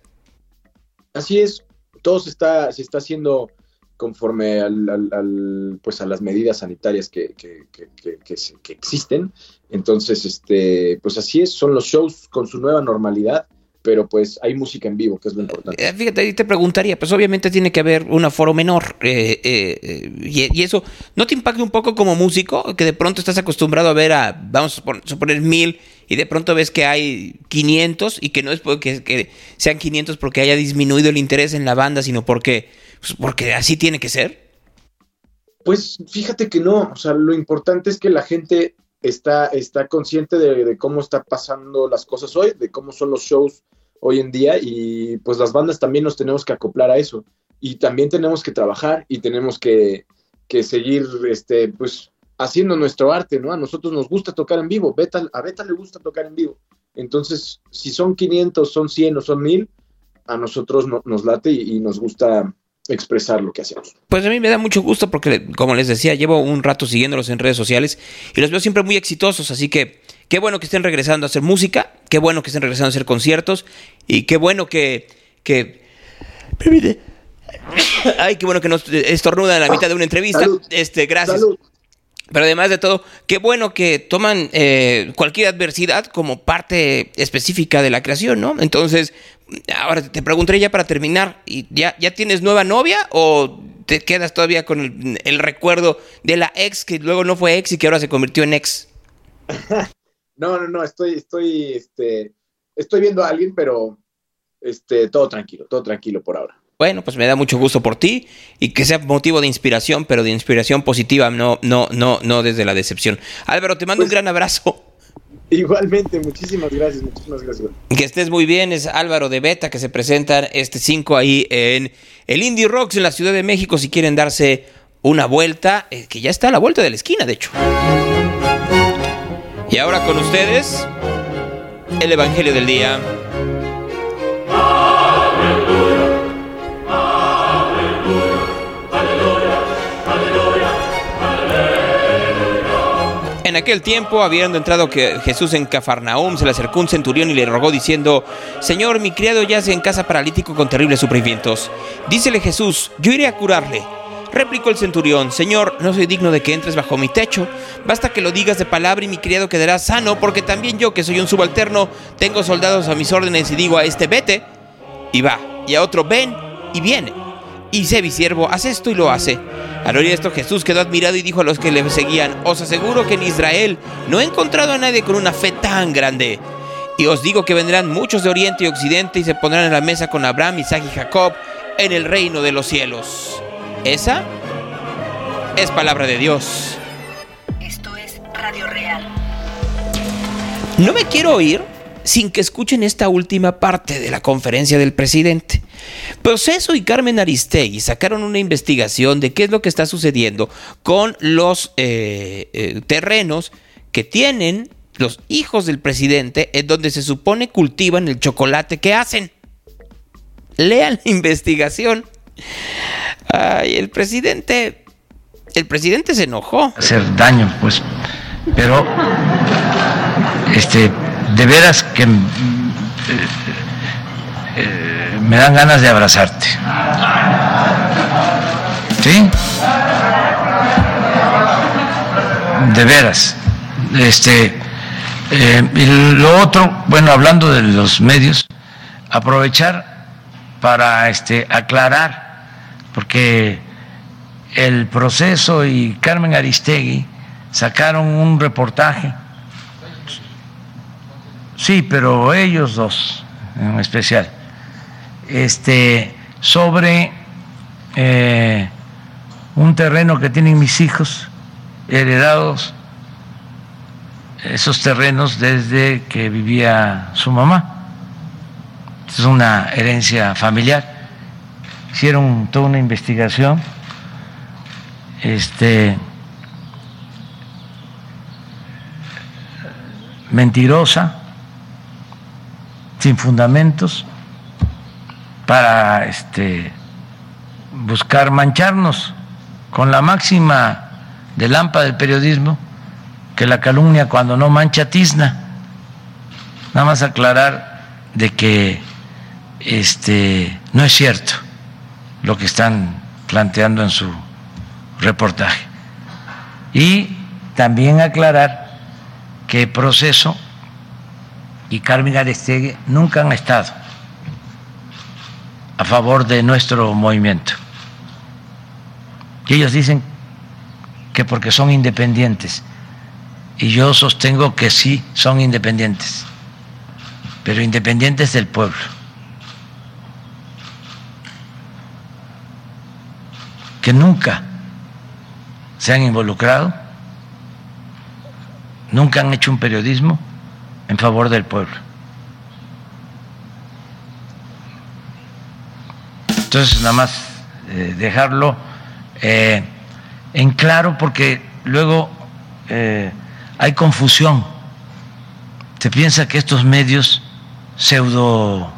Así es, todo se está, se está haciendo conforme al, al, al, pues a las medidas sanitarias que, que, que, que, que, que existen. Entonces, este, pues así es, son los shows con su nueva normalidad, pero pues hay música en vivo, que es lo importante. Fíjate, ahí te preguntaría, pues obviamente tiene que haber un aforo menor, eh, eh, y, y eso, ¿no te impacta un poco como músico? Que de pronto estás acostumbrado a ver a, vamos a suponer, mil, y de pronto ves que hay quinientos, y que no es porque que sean quinientos porque haya disminuido el interés en la banda, sino porque... Pues porque así tiene que ser. Pues fíjate que no, o sea, lo importante es que la gente está, está consciente de, de cómo está pasando las cosas hoy, de cómo son los shows hoy en día, y pues las bandas también nos tenemos que acoplar a eso, y también tenemos que trabajar, y tenemos que, que seguir este, pues, haciendo nuestro arte, ¿no? A nosotros nos gusta tocar en vivo, Beta, a Beta le gusta tocar en vivo, entonces si son quinientos, son cien o son mil, a nosotros no, nos late y, y nos gusta expresar lo que hacemos. Pues a mí me da mucho gusto porque, como les decía, llevo un rato siguiéndolos en redes sociales y los veo siempre muy exitosos, así que qué bueno que estén regresando a hacer música, qué bueno que estén regresando a hacer conciertos y qué bueno que... que... Ay, qué bueno que no estornudan en la mitad de una entrevista. Salud. Este, gracias. Salud. Pero además de todo, qué bueno que toman eh, cualquier adversidad como parte específica de la creación, ¿no? Entonces, ahora te preguntaré ya para terminar, ¿y ya, ya tienes nueva novia o te quedas todavía con el, el recuerdo de la ex que luego no fue ex y que ahora se convirtió en ex? No, no, no, estoy, estoy, este, estoy viendo a alguien, pero este, todo tranquilo, todo tranquilo por ahora. Bueno, pues me da mucho gusto por ti y que sea motivo de inspiración, pero de inspiración positiva, no, no, no, no desde la decepción. Álvaro, te mando pues, un gran abrazo. Igualmente, muchísimas gracias, muchísimas gracias. Que estés muy bien, es Álvaro de Beta, que se presentan este cinco ahí en el Indie Rocks en la Ciudad de México, si quieren darse una vuelta, eh, que ya está a la vuelta de la esquina, de hecho. Y ahora con ustedes, el Evangelio del Día. En aquel tiempo, habiendo entrado que Jesús en Cafarnaúm, se le acercó un centurión y le rogó diciendo: Señor, mi criado yace en casa paralítico con terribles sufrimientos. Dícele Jesús: yo iré a curarle. Replicó el centurión: Señor, no soy digno de que entres bajo mi techo. Basta que lo digas de palabra y mi criado quedará sano, porque también yo, que soy un subalterno, tengo soldados a mis órdenes y digo a este: vete, y va, y a otro: ven, y viene. Y se vi siervo, haz esto y lo hace. Al oír esto, Jesús quedó admirado y dijo a los que le seguían: os aseguro que en Israel no he encontrado a nadie con una fe tan grande. Y os digo que vendrán muchos de Oriente y Occidente y se pondrán a la mesa con Abraham, Isaac y Jacob en el reino de los cielos. Esa es palabra de Dios. Esto es Radio Real. No me quiero ir sin que escuchen esta última parte de la conferencia del presidente. Proceso y Carmen Aristegui sacaron una investigación de qué es lo que está sucediendo con los eh, eh, terrenos que tienen los hijos del presidente, en donde se supone cultivan el chocolate que hacen. Lean la investigación. Ay, el presidente, el presidente se enojó. Hacer daño, pues, pero este... de veras que eh, eh, me dan ganas de abrazarte. ¿Sí? De veras. Este, eh, y lo otro, bueno, hablando de los medios, aprovechar para este, aclarar, porque el proceso y Carmen Aristegui sacaron un reportaje. Sí, pero ellos dos en especial, este, sobre eh, un terreno que tienen mis hijos, heredados esos terrenos desde que vivía su mamá. Es una herencia familiar. Hicieron toda una investigación, este, mentirosa, sin fundamentos, para este, buscar mancharnos con la máxima de Lampa del periodismo, que la calumnia cuando no mancha tizna. Nada más aclarar de que este, no es cierto lo que están planteando en su reportaje. Y también aclarar que Proceso y Carmen Aristegui nunca han estado a favor de nuestro movimiento. Y ellos dicen que porque son independientes, y yo sostengo que sí son independientes, pero independientes del pueblo. Que nunca se han involucrado, nunca han hecho un periodismo en favor del pueblo. Entonces, nada más eh, dejarlo eh, en claro, porque luego eh, hay confusión. Se piensa que estos medios pseudo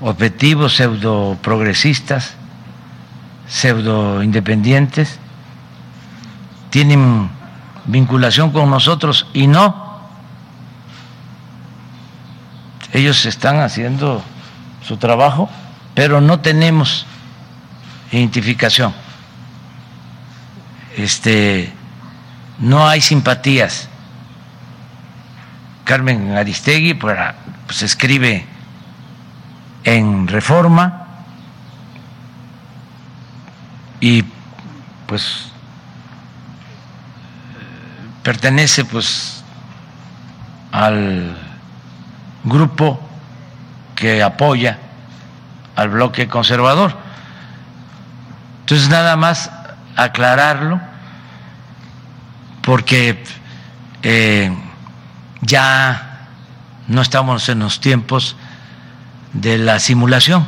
objetivos, pseudo progresistas, pseudo independientes, tienen vinculación con nosotros, y no. Ellos están haciendo su trabajo, pero no tenemos identificación. Este, no hay simpatías. Carmen Aristegui para, pues, escribe en Reforma y pues pertenece pues al grupo que apoya al bloque conservador. Entonces, nada más aclararlo, porque eh, ya no estamos en los tiempos de la simulación.